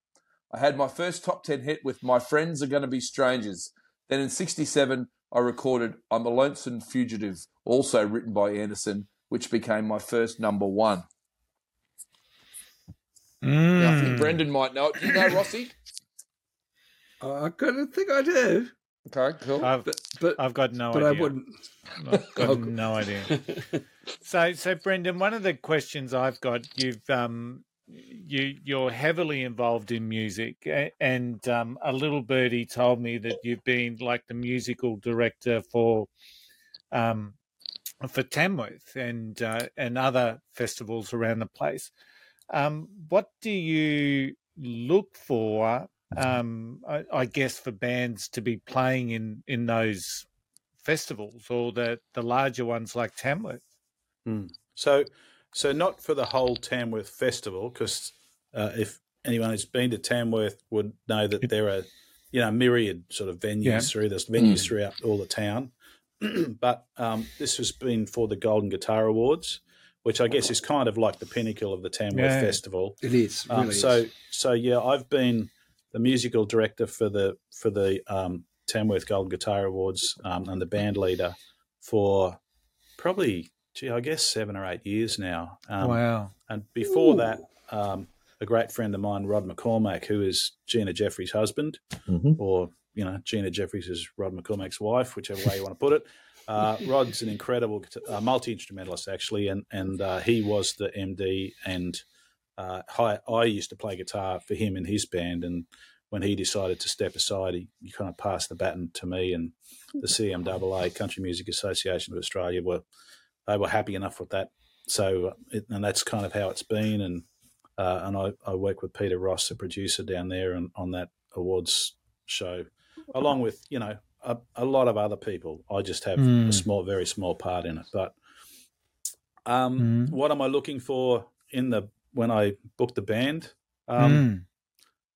I had my first top ten hit with My Friends Are Gonna Be Strangers. Then in sixty-seven, I recorded I'm a Lonesome Fugitive, also written by Anderson, which became my first number one. Mm. Now, I think Brendan might know it. Do you know, Rossi? I don't think I do. Okay, cool. I've, but, but, I've got no but idea. But I wouldn't. I've got no idea. So, so Brendan, one of the questions I've got, you've um, you you're heavily involved in music, and um, a little birdie told me that you've been like the musical director for um, for Tamworth and uh, and other festivals around the place. Um, what do you look for, um, I, I guess, for bands to be playing in, in those festivals or the, the larger ones like Tamworth? Mm. So so not for the whole Tamworth Festival, because uh, if anyone who's been to Tamworth would know that there are, you know, myriad sort of venues yeah. through this, venues mm. throughout all the town. But um, this has been for the Golden Guitar Awards, which I guess is kind of like the pinnacle of the Tamworth yeah, Festival. It is. Really um, is. So, so yeah, I've been the musical director for the for the um, Tamworth Golden Guitar Awards um, and the band leader for probably, gee, I guess seven or eight years now. Um, wow. And before Ooh. that, um, a great friend of mine, Rod McCormack, who is Gina Jeffries' husband, mm-hmm. or you know, Gina Jeffries is Rod McCormack's wife, whichever way you want to put it. Uh, Rod's an incredible uh, multi-instrumentalist, actually, and and uh, he was the M D, and uh, I, I used to play guitar for him in his band, and when he decided to step aside, he, he kind of passed the baton to me, and the C M A A, Country Music Association of Australia, were they were happy enough with that. So, it, and that's kind of how it's been, and uh, and I, I work with Peter Ross, the producer down there, and on that awards show, along with, you know, a, a lot of other people. I just have mm. a small, very small part in it. But um, mm. what am I looking for in the when I book the band? Um, mm.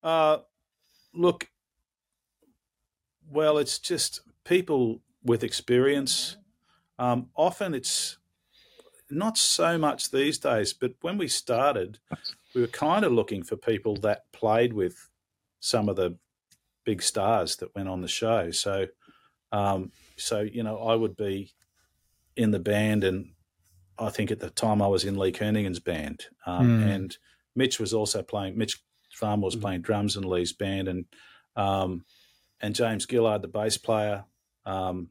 uh, look, well, it's just people with experience. Um, often it's not so much these days, but when we started, we were kind of looking for people that played with some of the big stars that went on the show. So, um, so you know, I would be in the band, and I think at the time I was in Lee Kernighan's band, um, mm. and Mitch was also playing. Mitch Farmer was mm. playing drums in Lee's band, and um, and James Gillard, the bass player, um,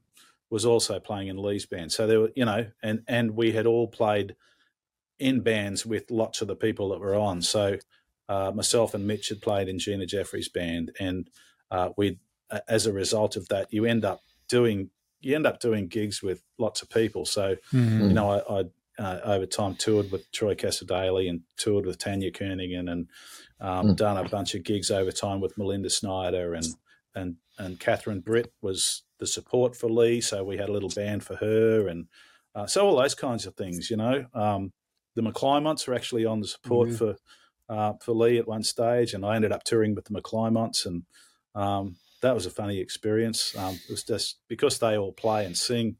was also playing in Lee's band. So there were, you know, and and we had all played in bands with lots of the people that were on. So uh, myself and Mitch had played in Gina Jeffries' band, and Uh, we, as a result of that, you end up doing you end up doing gigs with lots of people. So, mm-hmm. you know, I, I uh, over time toured with Troy Casadaly and toured with Tanya Kernighan, and um, mm. done a bunch of gigs over time with Melinda Snyder, and and and Catherine Britt was the support for Lee, so we had a little band for her, and uh, so all those kinds of things. You know, um, the McClymonts were actually on the support mm-hmm. for uh, for Lee at one stage, and I ended up touring with the McClymonts, and Um, that was a funny experience. Um, it was just because they all play and sing,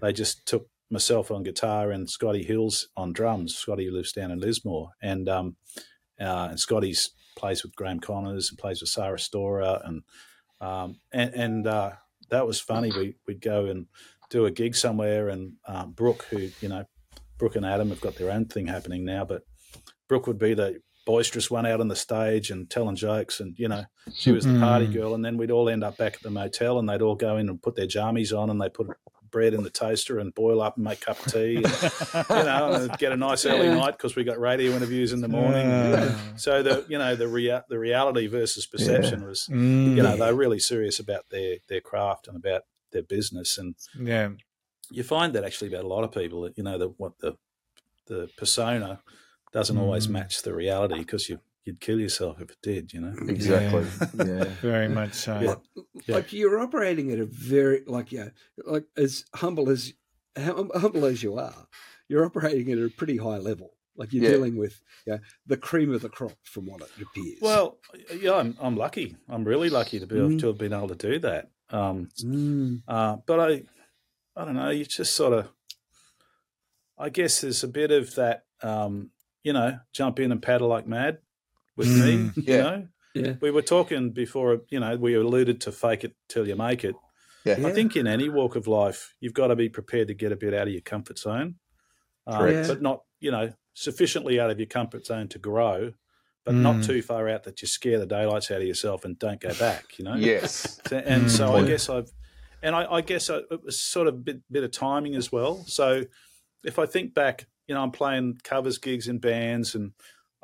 they just took myself on guitar and Scotty Hills on drums. Scotty lives down in Lismore, and um, uh, and Scotty's plays with Graham Connors and plays with Sarah Storer, and um, and, and uh, that was funny. We we'd go and do a gig somewhere, and um, Brooke, who you know, Brooke and Adam have got their own thing happening now, but Brooke would be the boisterous one out on the stage and telling jokes, and you know, she was the party girl, and then we'd all end up back at the motel, and they'd all go in and put their jammies on, and they put bread in the toaster and boil up and make a cup of tea, and, you know, and get a nice early night because we got radio interviews in the morning. Yeah. So the you know the rea- the reality versus perception yeah. was mm. you know they're really serious about their their craft and about their business, and yeah, you find that actually about a lot of people that you know that what the the persona doesn't always match the reality, because you, you'd kill yourself if it did, you know? Exactly. Yeah, yeah. very much so. Yeah. Yeah. Like you're operating at a very, like, yeah, like as humble as, hum, humble as you are, you're operating at a pretty high level. Like you're yeah. dealing with yeah, the cream of the crop from what it appears. Well, yeah, I'm, I'm lucky. I'm really lucky to be mm. to have been able to do that. Um, mm. uh, but I, I don't know, you just sort of, I guess there's a bit of that, um, you know, jump in and paddle like mad with mm, me, yeah. you know. Yeah. We were talking before, you know, we alluded to fake it till you make it. Yeah. I think in any walk of life, you've got to be prepared to get a bit out of your comfort zone, um, yeah. but not, you know, sufficiently out of your comfort zone to grow, but mm. not too far out that you scare the daylights out of yourself and don't go back, you know. Yes. So, and mm, so boy. I guess I've – and I, I guess I, it was sort of a bit, bit of timing as well. So if I think back – you know, I'm playing covers gigs in bands, and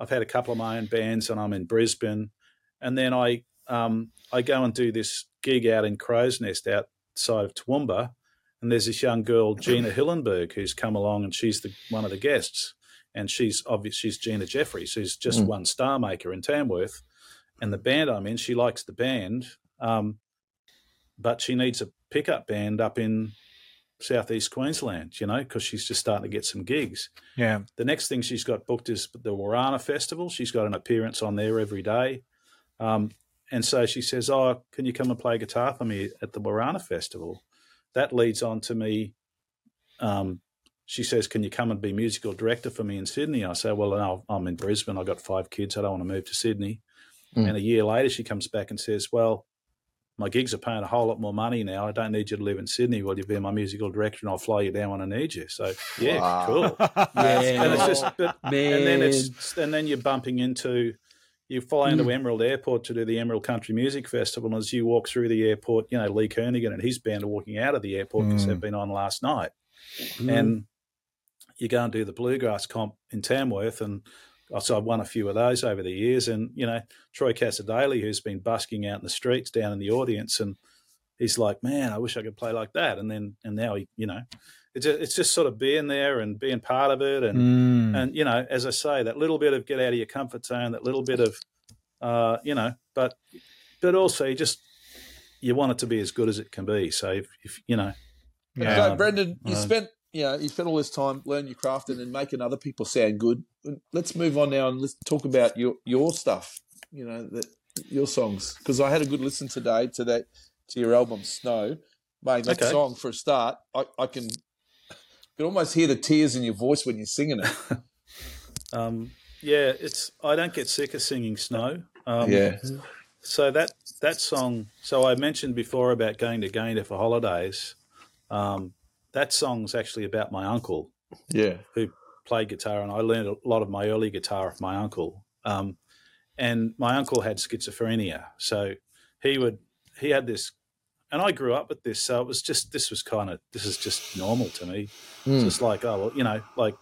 I've had a couple of my own bands, and I'm in Brisbane, and then I um, I go and do this gig out in Crow's Nest outside of Toowoomba, And there's this young girl, Gina Hillenberg, who's come along, and she's the, one of the guests. And she's obviously she's Gina Jeffries, who's just mm. one star maker in Tamworth. And the band I'm in, she likes the band, um, but she needs a pickup band up in southeast Queensland, you know, because she's just starting to get some gigs. Yeah. The next thing she's got booked is the Warana Festival. She's got an appearance on there every day. Um, and so she says, oh, can you come and play guitar for me at the Warana Festival? That leads on to me. Um, she says, can you come and be musical director for me in Sydney? I say, well, no, I'm in Brisbane. I've got five kids. I don't want to move to Sydney. Mm. And a year later she comes back and says, well, my gigs are paying a whole lot more money now. I don't need you to live in Sydney. Well, you'll be my musical director and I'll fly you down when I need you. So, yeah, wow. Cool. Yeah. And it's just, but, and then it's, and then you're bumping into, you fly into mm. Emerald Airport to do the Emerald Country Music Festival. And as you walk through the airport, you know, Lee Kernaghan and his band are walking out of the airport because mm. they've been on last night. Mm. And you go and do the Bluegrass Comp in Tamworth, and so I've won a few of those over the years. And, you know, Troy Casadaly, who's been busking out in the streets down in the audience, and he's like, man, I wish I could play like that. And then, and now, he, you know, it's just, it's just sort of being there and being part of it. And, mm. and, you know, as I say, that little bit of get out of your comfort zone, that little bit of, uh, you know, but, but also you just, you want it to be as good as it can be. So if, if you know. Yeah. So, um, Brendan, you uh, spent, you know, you spent all this time learning your craft and then making other people sound good. Let's move on now and let's talk about your, your stuff, you know, that, your songs. Because I had a good listen today to that to your album Snow. Mate, that okay. song for a start, I, I can I can almost hear the tears in your voice when you're singing it. um, yeah, it's I don't get sick of singing Snow. Um, yeah. So that that song. So I mentioned before about going to Gayndah for holidays. Um, that song's actually about my uncle. Yeah. Who played guitar, and I learned a lot of my early guitar from my uncle. Um, and my uncle had schizophrenia, so he would he had this, and I grew up with this, so it was just this was kind of this is just normal to me. Mm. It's just like, oh well, you know, like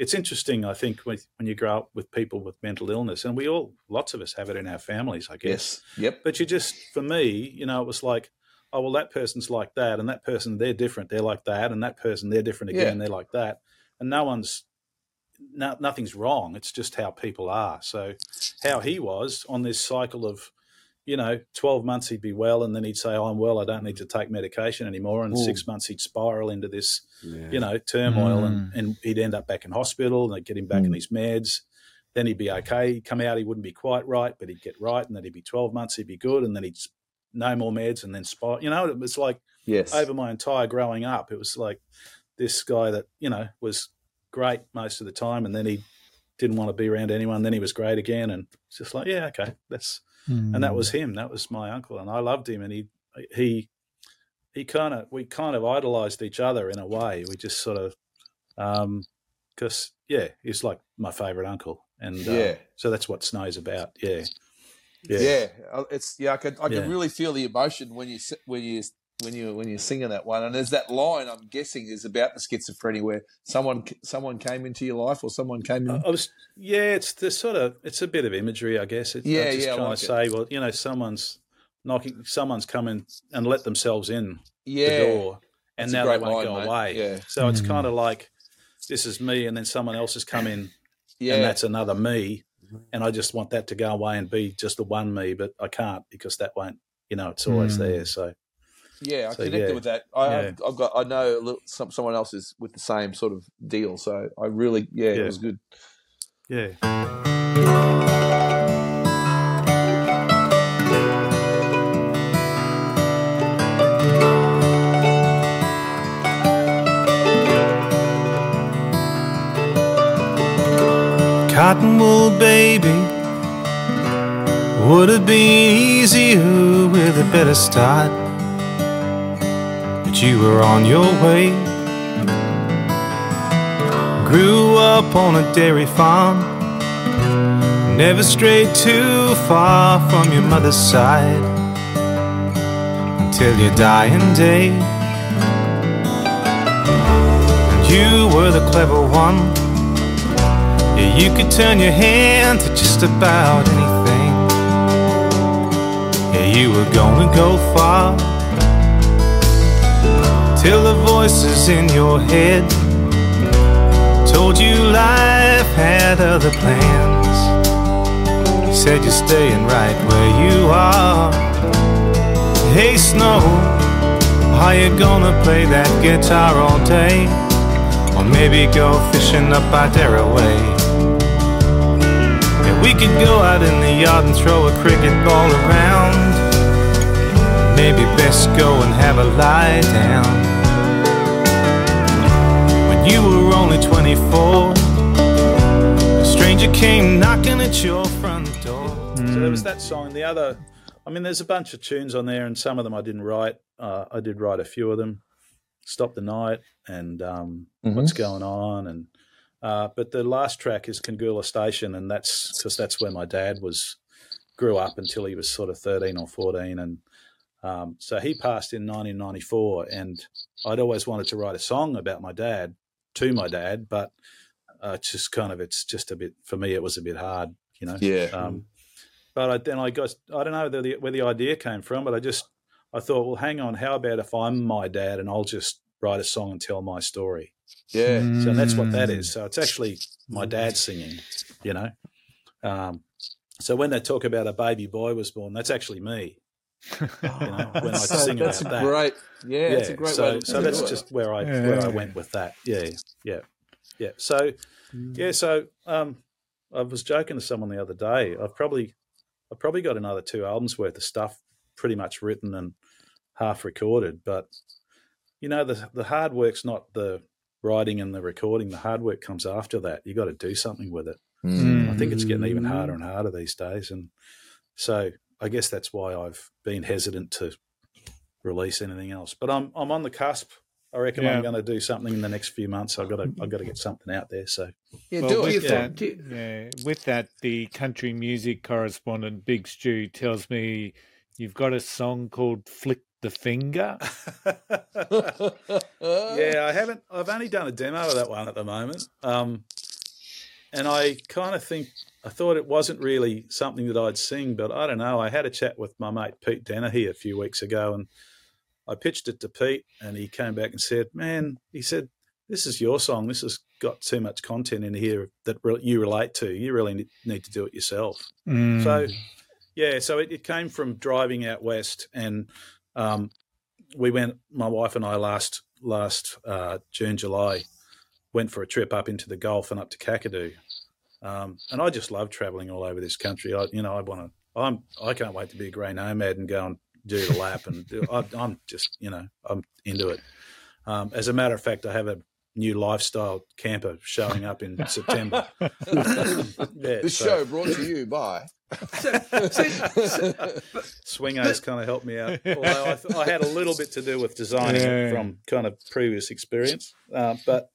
it's interesting. I think when when you grow up with people with mental illness, and we all lots of us have it in our families, I guess. Yes. Yep. But you just for me, you know, it was like, oh well, that person's like that, and that person they're different, they're like that, and that person they're different again, yeah. they're like that, and no one's. No, nothing's wrong. It's just how people are. So how he was on this cycle of, you know, twelve months he'd be well, and then he'd say, oh, I'm well, I don't need to take medication anymore. And Ooh. six months he'd spiral into this, yeah. you know, turmoil mm. and, and he'd end up back in hospital and they'd get him back mm. on his meds. Then he'd be okay. He'd come out, he wouldn't be quite right, but he'd get right. And then he'd be twelve months, he'd be good. And then he'd no more meds and then spiral. You know, it was like yes. over my entire growing up, it was like this guy that, you know, was great most of the time, and then he didn't want to be around anyone, then he was great again, and it's just like, yeah, okay, that's mm. and that was him, that was my uncle, and I loved him, and he he he kind of we kind of idolized each other in a way. We just sort of um because yeah he's like my favorite uncle, and yeah uh, so that's what Snow's about. yeah yeah, yeah it's yeah I could I yeah. could really feel the emotion when you when you when you when you're singing that one. And there's that line, I'm guessing, is about the schizophrenia where someone someone came into your life or someone came in. I was, yeah, it's the sort of it's a bit of imagery, I guess. It's yeah, I'm just yeah, trying like to it. say, well, you know, someone's knocking, someone's come in and let themselves in yeah. the door, and That's now they won't line, go mate. away. Yeah. So mm. it's kind of like this is me, and then someone else has come in, yeah. and that's another me, and I just want that to go away and be just the one me, but I can't because that won't, you know, it's always mm. there. So. Yeah, I so, connected yeah. with that. I, yeah. I've got. I know a little, some, someone else is with the same sort of deal. So I really, yeah, yeah. it was good. Yeah. Cottonwool baby, would have been easier with a better start. But you were on your way. Grew up on a dairy farm, never strayed too far from your mother's side until your dying day. And you were the clever one. Yeah, you could turn your hand to just about anything. Yeah, you were gonna go far. till the voices in your head told you life had other plans. You said you're staying right where you are. Hey Snow, are you gonna play that guitar all day? Or maybe go fishing up by Derraway? Yeah, we could go out in the yard and throw a cricket ball around. Maybe best go and have a lie down. When you were only twenty-four, a stranger came knocking at your front door. Mm. So there was that song. The other, I mean, there's a bunch of tunes on there, and some of them I didn't write. Uh, I did write a few of them, Stop the Night and um, mm-hmm. What's Going On. And uh, but the last track is Coongoola Station, and that's because that's where my dad was, grew up until he was sort of thirteen or fourteen, and Um, so he passed in nineteen ninety-four, and I'd always wanted to write a song about my dad, to my dad, but uh, it's just kind of, it's just a bit, for me, it was a bit hard, you know? Yeah. Um, but I, then I got, I don't know where the, where the idea came from, but I just, I thought, well, hang on, how about if I'm my dad and I'll just write a song and tell my story? Yeah. Mm. So that's what that is. So it's actually my dad singing, you know? Um, so when they talk about a baby boy was born, that's actually me. You know, when I so sing that's about a that. Great, yeah, yeah, that's a great so, way to so that's it. Just where I yeah. where I went with that. Yeah, yeah, yeah. So mm. yeah, so um, I was joking to someone the other day. I've probably I've probably got another two albums worth of stuff pretty much written and half recorded. But you know, the the hard work's not the writing and the recording. The hard work comes after that. You got to do something with it. Mm. I think it's getting even harder and harder these days, and so. I guess that's why I've been hesitant to release anything else. But I'm I'm on the cusp. I reckon yeah. I'm going to do something in the next few months. I've got to I've got to get something out there. So yeah, well, do with it. That, yeah, with that, the country music correspondent Big Stu tells me you've got a song called "Flick the Finger." Yeah, I haven't. I've only done a demo of that one at the moment, um, and I kind of think. I thought it wasn't really something that I'd sing, but I don't know. I had a chat with my mate Pete Dennehy a few weeks ago, and I pitched it to Pete, and he came back and said, man, he said, this is your song. This has got too much content in here that re- you relate to. You really need to do it yourself. Mm. So, yeah, so it, it came from driving out west, and um, we went, my wife and I last last uh, June, July, went for a trip up into the Gulf and up to Kakadu. Um, and I just love traveling all over this country. I, you know, I want to. I'm. I can't wait to be a grey nomad and go and do the lap. And do, I, I'm just, you know, I'm into it. Um, as a matter of fact, I have a new lifestyle camper showing up in September. yeah, this so. Show brought to you by. so, so, so, but, Swingo's kind of helped me out. Although I, th- I had a little bit to do with designing yeah. it from kind of previous experience, uh, but.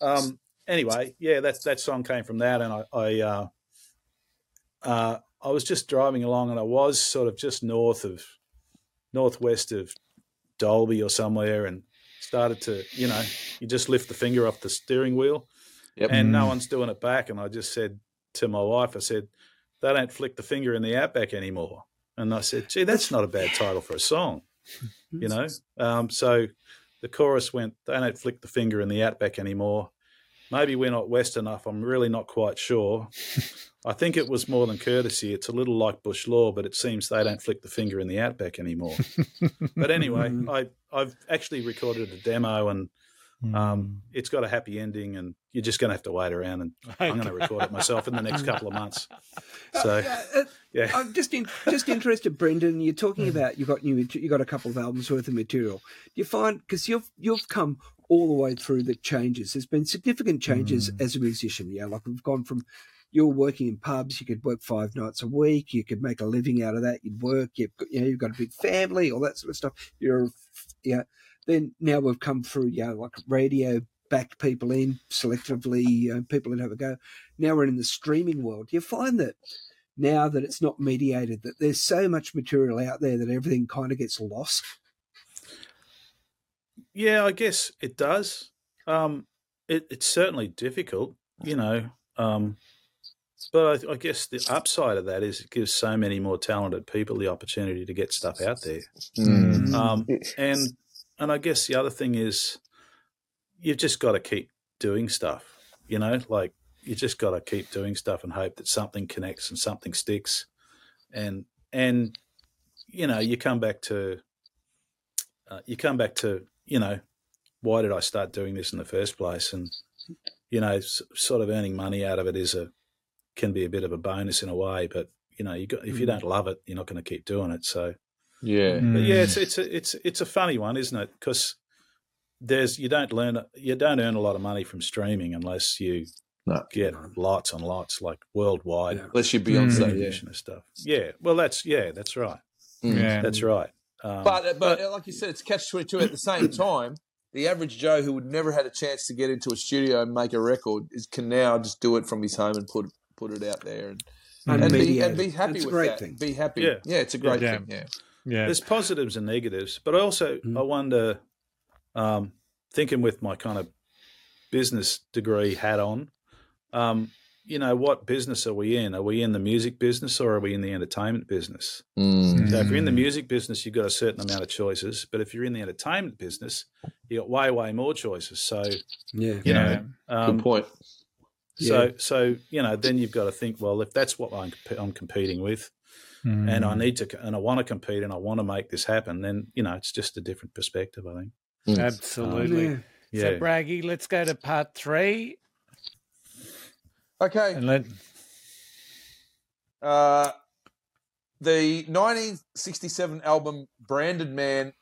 Um, Anyway, yeah, that that song came from that, and I I, uh, uh, I was just driving along, and I was sort of just north of northwest of Dalby or somewhere, and started to, you know, you just lift the finger off the steering wheel, yep. and no one's doing it back, and I just said to my wife, I said, they don't flick the finger in the outback anymore, and I said, gee, that's not a bad title for a song, you know. Um, so the chorus went, they don't flick the finger in the outback anymore. Maybe we're not West enough. I'm really not quite sure. I think it was more than courtesy. It's a little like bush law, but it seems they don't flick the finger in the outback anymore. But anyway, I, I've actually recorded a demo, and um, it's got a happy ending, and you're just going to have to wait around, and I'm going to record it myself in the next couple of months. So, yeah. I'm just in, just interested, Brendan. You're talking about you've got new, you got a couple of albums worth of material. You find because you've you've come. all the way through the changes. There's been significant changes mm. as a musician. You know, like we've gone from you're working in pubs, you could work five nights a week, you could make a living out of that, you'd work, you've got, you know, you've got a big family, all that sort of stuff. You're, you know, then now we've come through, you know, like radio backed people in, selectively, you know, people that have a go. Now we're in the streaming world. You find that now that it's not mediated, that there's so much material out there that everything kind of gets lost. Yeah, I guess it does. Um, it, it's certainly difficult, you know, um, but I, I guess the upside of that is it gives so many more talented people the opportunity to get stuff out there. Mm. Um, and and I guess the other thing is you've just got to keep doing stuff, you know, like you just got to keep doing stuff and hope that something connects and something sticks. And, and, you know, you come back to, uh, you come back to, you know, why did I start doing this in the first place? And, you know, s- sort of earning money out of it is a, can be a bit of a bonus in a way, but you know, you got, if you don't love it, you're not going to keep doing it. So, yeah, but yeah, it's, it's, a, it's, it's a funny one, isn't it? Cause there's, you don't learn, you don't earn a lot of money from streaming unless you, No. Get lots and lots, like worldwide. Yeah. Unless you're Beyonce, mm, yeah. and stuff. Yeah, well, that's yeah, that's right. Yeah. That's right. Um, but, but but like you said, it's catch twenty-two. At the same time, the average Joe who would never had a chance to get into a studio and make a record is can now just do it from his home and put put it out there and and, and, be, and be happy it's with a great that. Thing. Be happy. Yeah, yeah it's a great yeah. thing. Yeah. yeah, There's positives and negatives, but I also mm. I wonder, um, thinking with my kind of business degree hat on. Um, you know, what business are we in? Are we in the music business or are we in the entertainment business? Mm. So if you're in the music business, you've got a certain amount of choices, but if you're in the entertainment business, you got way, way more choices. So, yeah, you yeah. know, um, good point. So, yeah. so, you know, then you've got to think, well, if that's what I'm, I'm competing with mm. and I need to, and I want to compete and I want to make this happen, then, you know, it's just a different perspective, I think. Mm. Absolutely. Um, yeah. So Braggy, let's go to part three. Okay. And let... uh, the nineteen sixty-seven album Branded Man,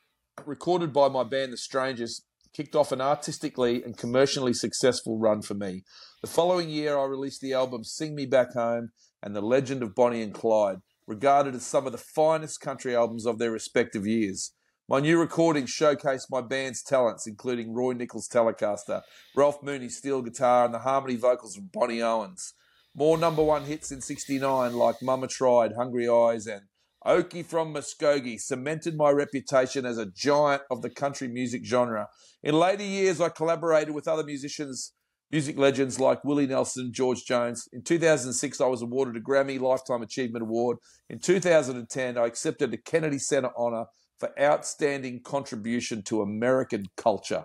recorded by my band The Strangers, kicked off an artistically and commercially successful run for me. The following year, I released the album Sing Me Back Home and The Legend of Bonnie and Clyde, regarded as some of the finest country albums of their respective years. My new recordings showcased my band's talents, including Roy Nichols' Telecaster, Ralph Mooney's steel guitar, and the harmony vocals of Bonnie Owens. More number one hits in sixty-nine, like Mama Tried, Hungry Eyes, and Okie from Muskogee, cemented my reputation as a giant of the country music genre. In later years, I collaborated with other musicians, music legends like Willie Nelson, George Jones. In two thousand six, I was awarded a Grammy Lifetime Achievement Award. In two thousand ten, I accepted a Kennedy Center honor for outstanding contribution to American culture.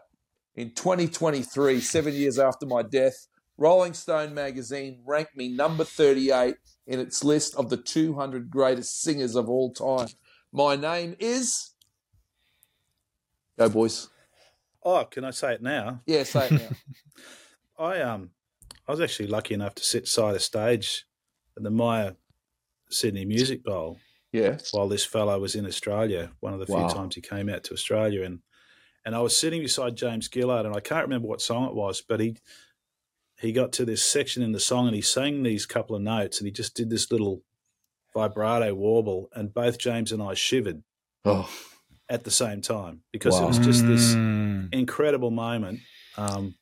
In twenty twenty-three, seven years after my death, Rolling Stone magazine ranked me number thirty-eight in its list of the two hundred greatest singers of all time. My name is... Go, boys. Oh, can I say it now? Yeah, say it now. I um, I was actually lucky enough to sit side of stage at the Myer Sydney Music Bowl. Yeah. While this fellow was in Australia, one of the few wow. times he came out to Australia, and and I was sitting beside James Gillard, and I can't remember what song it was, but he he got to this section in the song and he sang these couple of notes and he just did this little vibrato warble, and both James and I shivered oh. at the same time because wow. it was just this incredible moment um,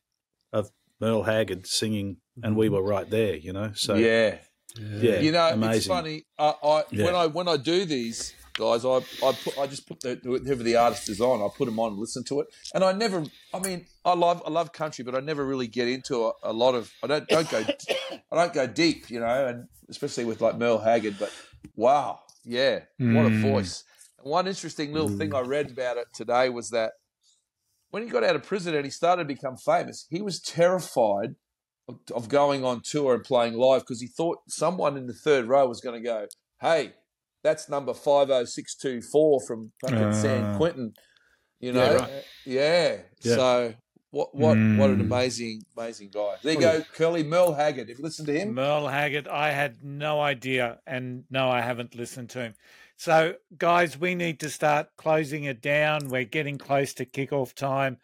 of Merle Haggard singing, and we were right there, you know. So yeah. Yeah, you know, amazing. It's funny. I, I yeah. when I when I do these guys, I I, put, I just put the, whoever the artist is on, I put them on and listen to it. And I never, I mean, I love I love country, but I never really get into a, a lot of. I don't don't go I don't go deep, you know, and especially with like Merle Haggard. But wow, yeah, mm. what a voice! And one interesting little mm. thing I read about it today was that when he got out of prison and he started to become famous, he was terrified of going on tour and playing live because he thought someone in the third row was going to go, hey, that's number five oh six two four from fucking uh, San Quentin, you know? Yeah. Right. yeah. yeah. So what what, mm. what an amazing, amazing guy. There you go, Curly, Merle Haggard. Have you listened to him? Merle Haggard, I had no idea, and no, I haven't listened to him. So, guys, we need to start closing it down. We're getting close to kickoff time.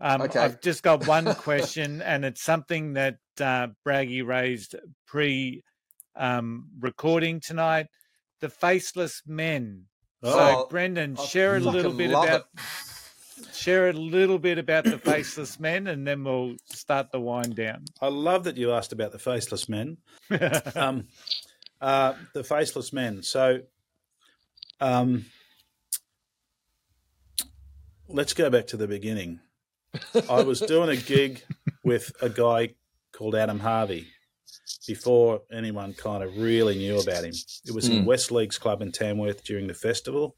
Um, okay. I've just got one question, and it's something that uh, Braggy raised pre-recording um, tonight, the Faceless Men. Oh, so, Brendan, I share a little bit about it. share a little bit about the Faceless Men, and then we'll start the wind down. I love that you asked about the Faceless Men. um, uh, the Faceless Men. So. Um, let's go back to the beginning. I was doing a gig with a guy called Adam Harvey before anyone kind of really knew about him. It was mm. in West Leagues Club in Tamworth during the festival.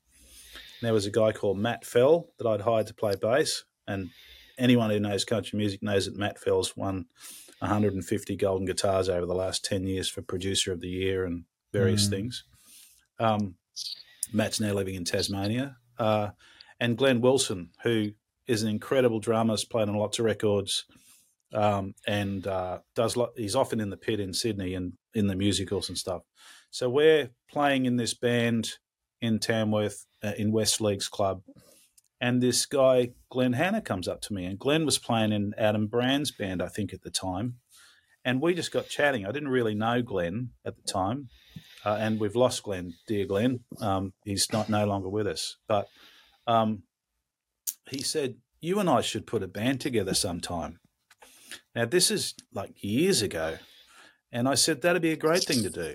And there was a guy called Matt Fell that I'd hired to play bass, and anyone who knows country music knows that Matt Fell's won one hundred fifty Golden Guitars over the last ten years for Producer of the Year and various mm. things. Um, Matt's now living in Tasmania. Uh, and Glenn Wilson, who is an incredible drummer, played on lots of records, um, and uh, does lo- he's often in the pit in Sydney and in the musicals and stuff. So we're playing in this band in Tamworth, uh, in West Leagues Club, and this guy, Glenn Hanna, comes up to me, and Glenn was playing in Adam Brand's band, I think, at the time, and we just got chatting. I didn't really know Glenn at the time, uh, and we've lost Glenn, dear Glenn. Um, he's not no longer with us. But um, he said, you and I should put a band together sometime. Now, this is like years ago, and I said that'd be a great thing to do.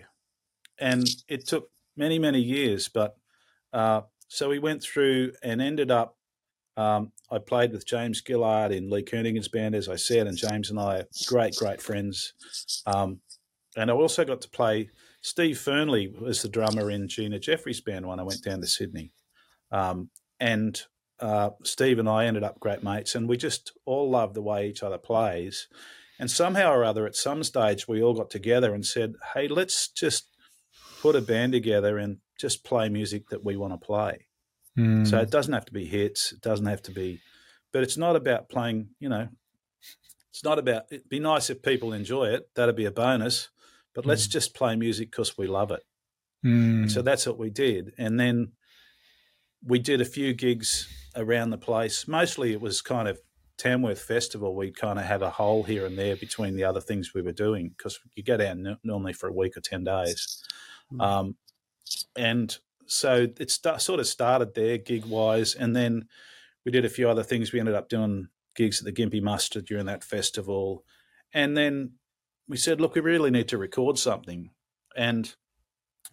And it took many, many years, but uh, so we went through and ended up, Um, I played with James Gillard in Lee Kernighan's band, as I said, and James and I are great, great friends. Um, and I also got to play, Steve Fernley was the drummer in Gina Jeffries' band when I went down to Sydney. Um, and uh, Steve and I ended up great mates, and we just all love the way each other plays. And somehow or other, at some stage, we all got together and said, hey, let's just put a band together and just play music that we want to play. So it doesn't have to be hits. It doesn't have to be, but it's not about playing, you know, it's not about, it'd be nice if people enjoy it. That'd be a bonus, but mm. let's just play music because we love it. Mm. And so that's what we did. And then we did a few gigs around the place. Mostly it was kind of Tamworth Festival. We kind of had a hole here and there between the other things we were doing because you go down normally for a week or ten days. Mm. Um, and So it start, sort of started there gig-wise, and then we did a few other things. We ended up doing gigs at the Gympie Mustard during that festival. And then we said, look, we really need to record something. And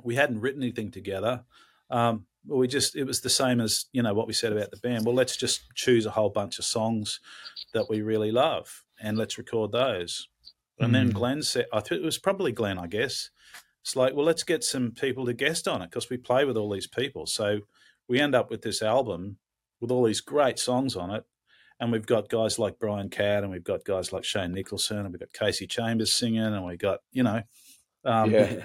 we hadn't written anything together. Um, but we just it was the same as, you know, what we said about the band. Well, let's just choose a whole bunch of songs that we really love and let's record those. Mm. And then Glenn said, I think it was probably Glenn, I guess, it's like, well, let's get some people to guest on it because we play with all these people. So we end up with this album with all these great songs on it, and we've got guys like Brian Cadd and we've got guys like Shane Nicholson and we've got Casey Chambers singing and we've got, you know, um, yeah.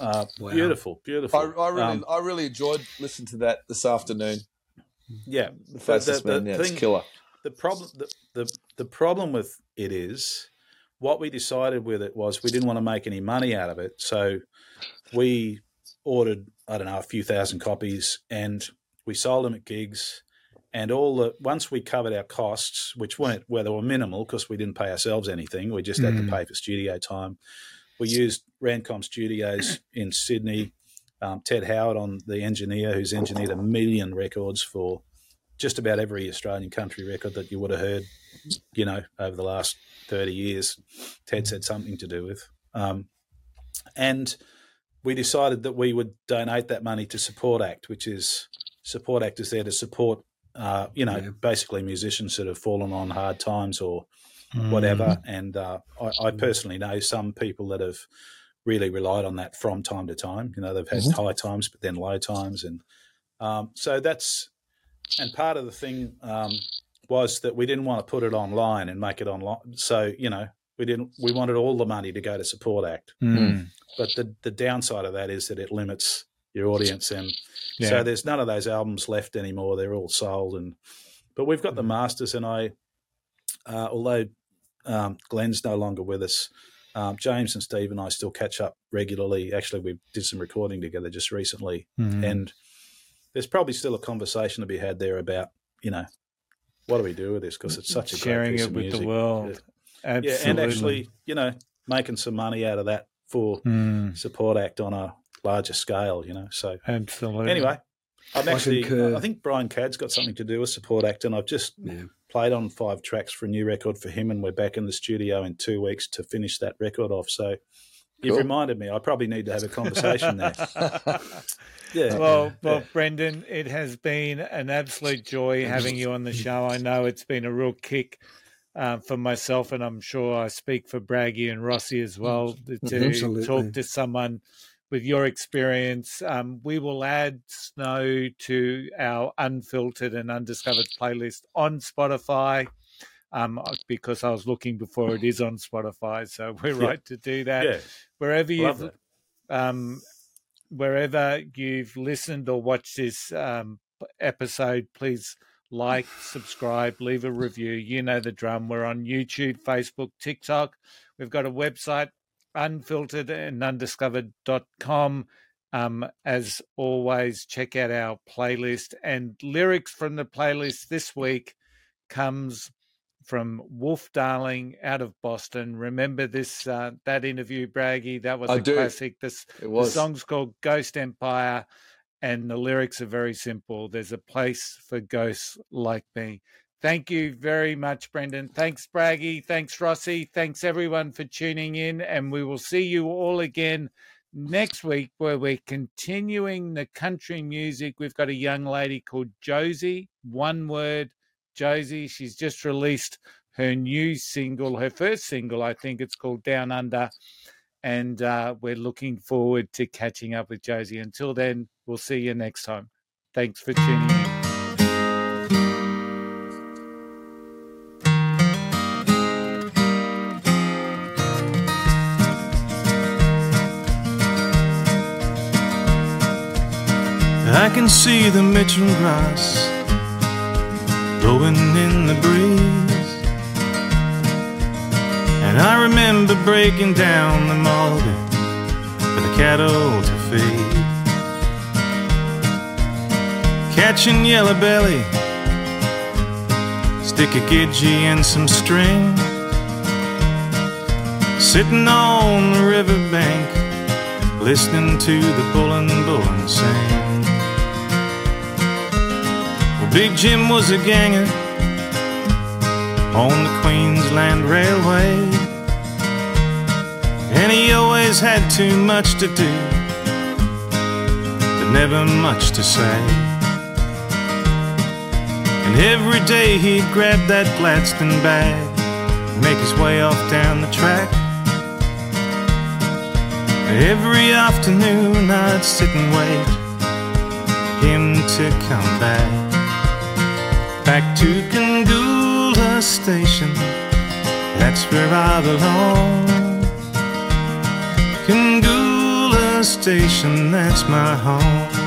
uh, wow. beautiful, beautiful. I, I really um, I really enjoyed listening to that this afternoon. Yeah. The fastest man, yeah, it's killer. The problem, the, the, the problem with it is what we decided with it was we didn't want to make any money out of it, so we ordered, I don't know, a few thousand copies, and we sold them at gigs. And all the once we covered our costs, which weren't well, they were minimal because we didn't pay ourselves anything. We just had mm. to pay for studio time. We used Rancom Studios in Sydney. Um, Ted Howard on the engineer, who's engineered a million records for just about every Australian country record that you would have heard, you know, over the last thirty years. Ted's had something to do with. Um, and we decided that we would donate that money to Support Act, which is Support Act is there to support, uh, you know, yeah. basically musicians that have fallen on hard times or mm. whatever. And uh, I, I personally know some people that have really relied on that from time to time. You know, they've had mm-hmm. high times, but then low times. And um, so that's, and part of the thing um, was that we didn't want to put it online and make it online. So, you know, we didn't, we wanted all the money to go to Support Act. Mm. But the, the downside of that is that it limits your audience, and yeah. so there's none of those albums left anymore. They're all sold, and but we've got the masters. And I, uh, although um, Glenn's no longer with us, um, James and Steve and I still catch up regularly. Actually, we did some recording together just recently, mm. and there's probably still a conversation to be had there about, you know, what do we do with this, because it's such a sharing great piece it of with music. The world, yeah. yeah, and actually, you know, making some money out of that for mm. Support Act on a larger scale, you know. So absolutely. Anyway, I'm actually, I think, uh, I think Brian Cadd's got something to do with Support Act, and I've just yeah. played on five tracks for a new record for him, and we're back in the studio in two weeks to finish that record off. So you've cool. reminded me. I probably need to have a conversation there. yeah. Well, well, yeah. Brendan, it has been an absolute joy having you on the show. I know it's been a real kick Uh, for myself, and I'm sure I speak for Braggy and Rossi as well, to Absolutely. Talk to someone with your experience, um, we will add Snow to our Unfiltered and Undiscovered playlist on Spotify, um, because I was looking before it is on Spotify, so we're yeah. right to do that. Yeah. Wherever you've, um, wherever you've listened or watched this um, episode, please like, subscribe, leave a review. You know the drum. We're on YouTube, Facebook, TikTok. We've got a website, unfiltered and undiscovered dot com. Um, as always, check out our playlist. And lyrics from the playlist this week comes from Wolf Darling out of Boston. Remember this uh, that interview, Braggy? That was I a do. classic. This, it was. The song's called Ghost Empire, and the lyrics are very simple. There's a place for ghosts like me. Thank you very much, Brendan. Thanks, Braggy. Thanks, Rossi. Thanks, everyone, for tuning in. And we will see you all again next week, where we're continuing the country music. We've got a young lady called Josie, one word, Josie. She's just released her new single, her first single, I think it's called Down Under. And uh, we're looking forward to catching up with Josie. Until then, we'll see you next time. Thanks for tuning in. I can see the Mitchell grass blowing in the breeze, and I remember breaking down the mulberry for the cattle to feed, catching yellow belly, stick a gidgee and some string, sitting on the riverbank, listening to the bullin' bullin' sing. Well, Big Jim was a ganger on the Queensland Railway, and he always had too much to do, but never much to say. And every day he'd grab that Gladstone bag and make his way off down the track. And every afternoon I'd sit and wait for him to come back. Back to Kangoola Station, that's where I belong. Kangoola Station, that's my home.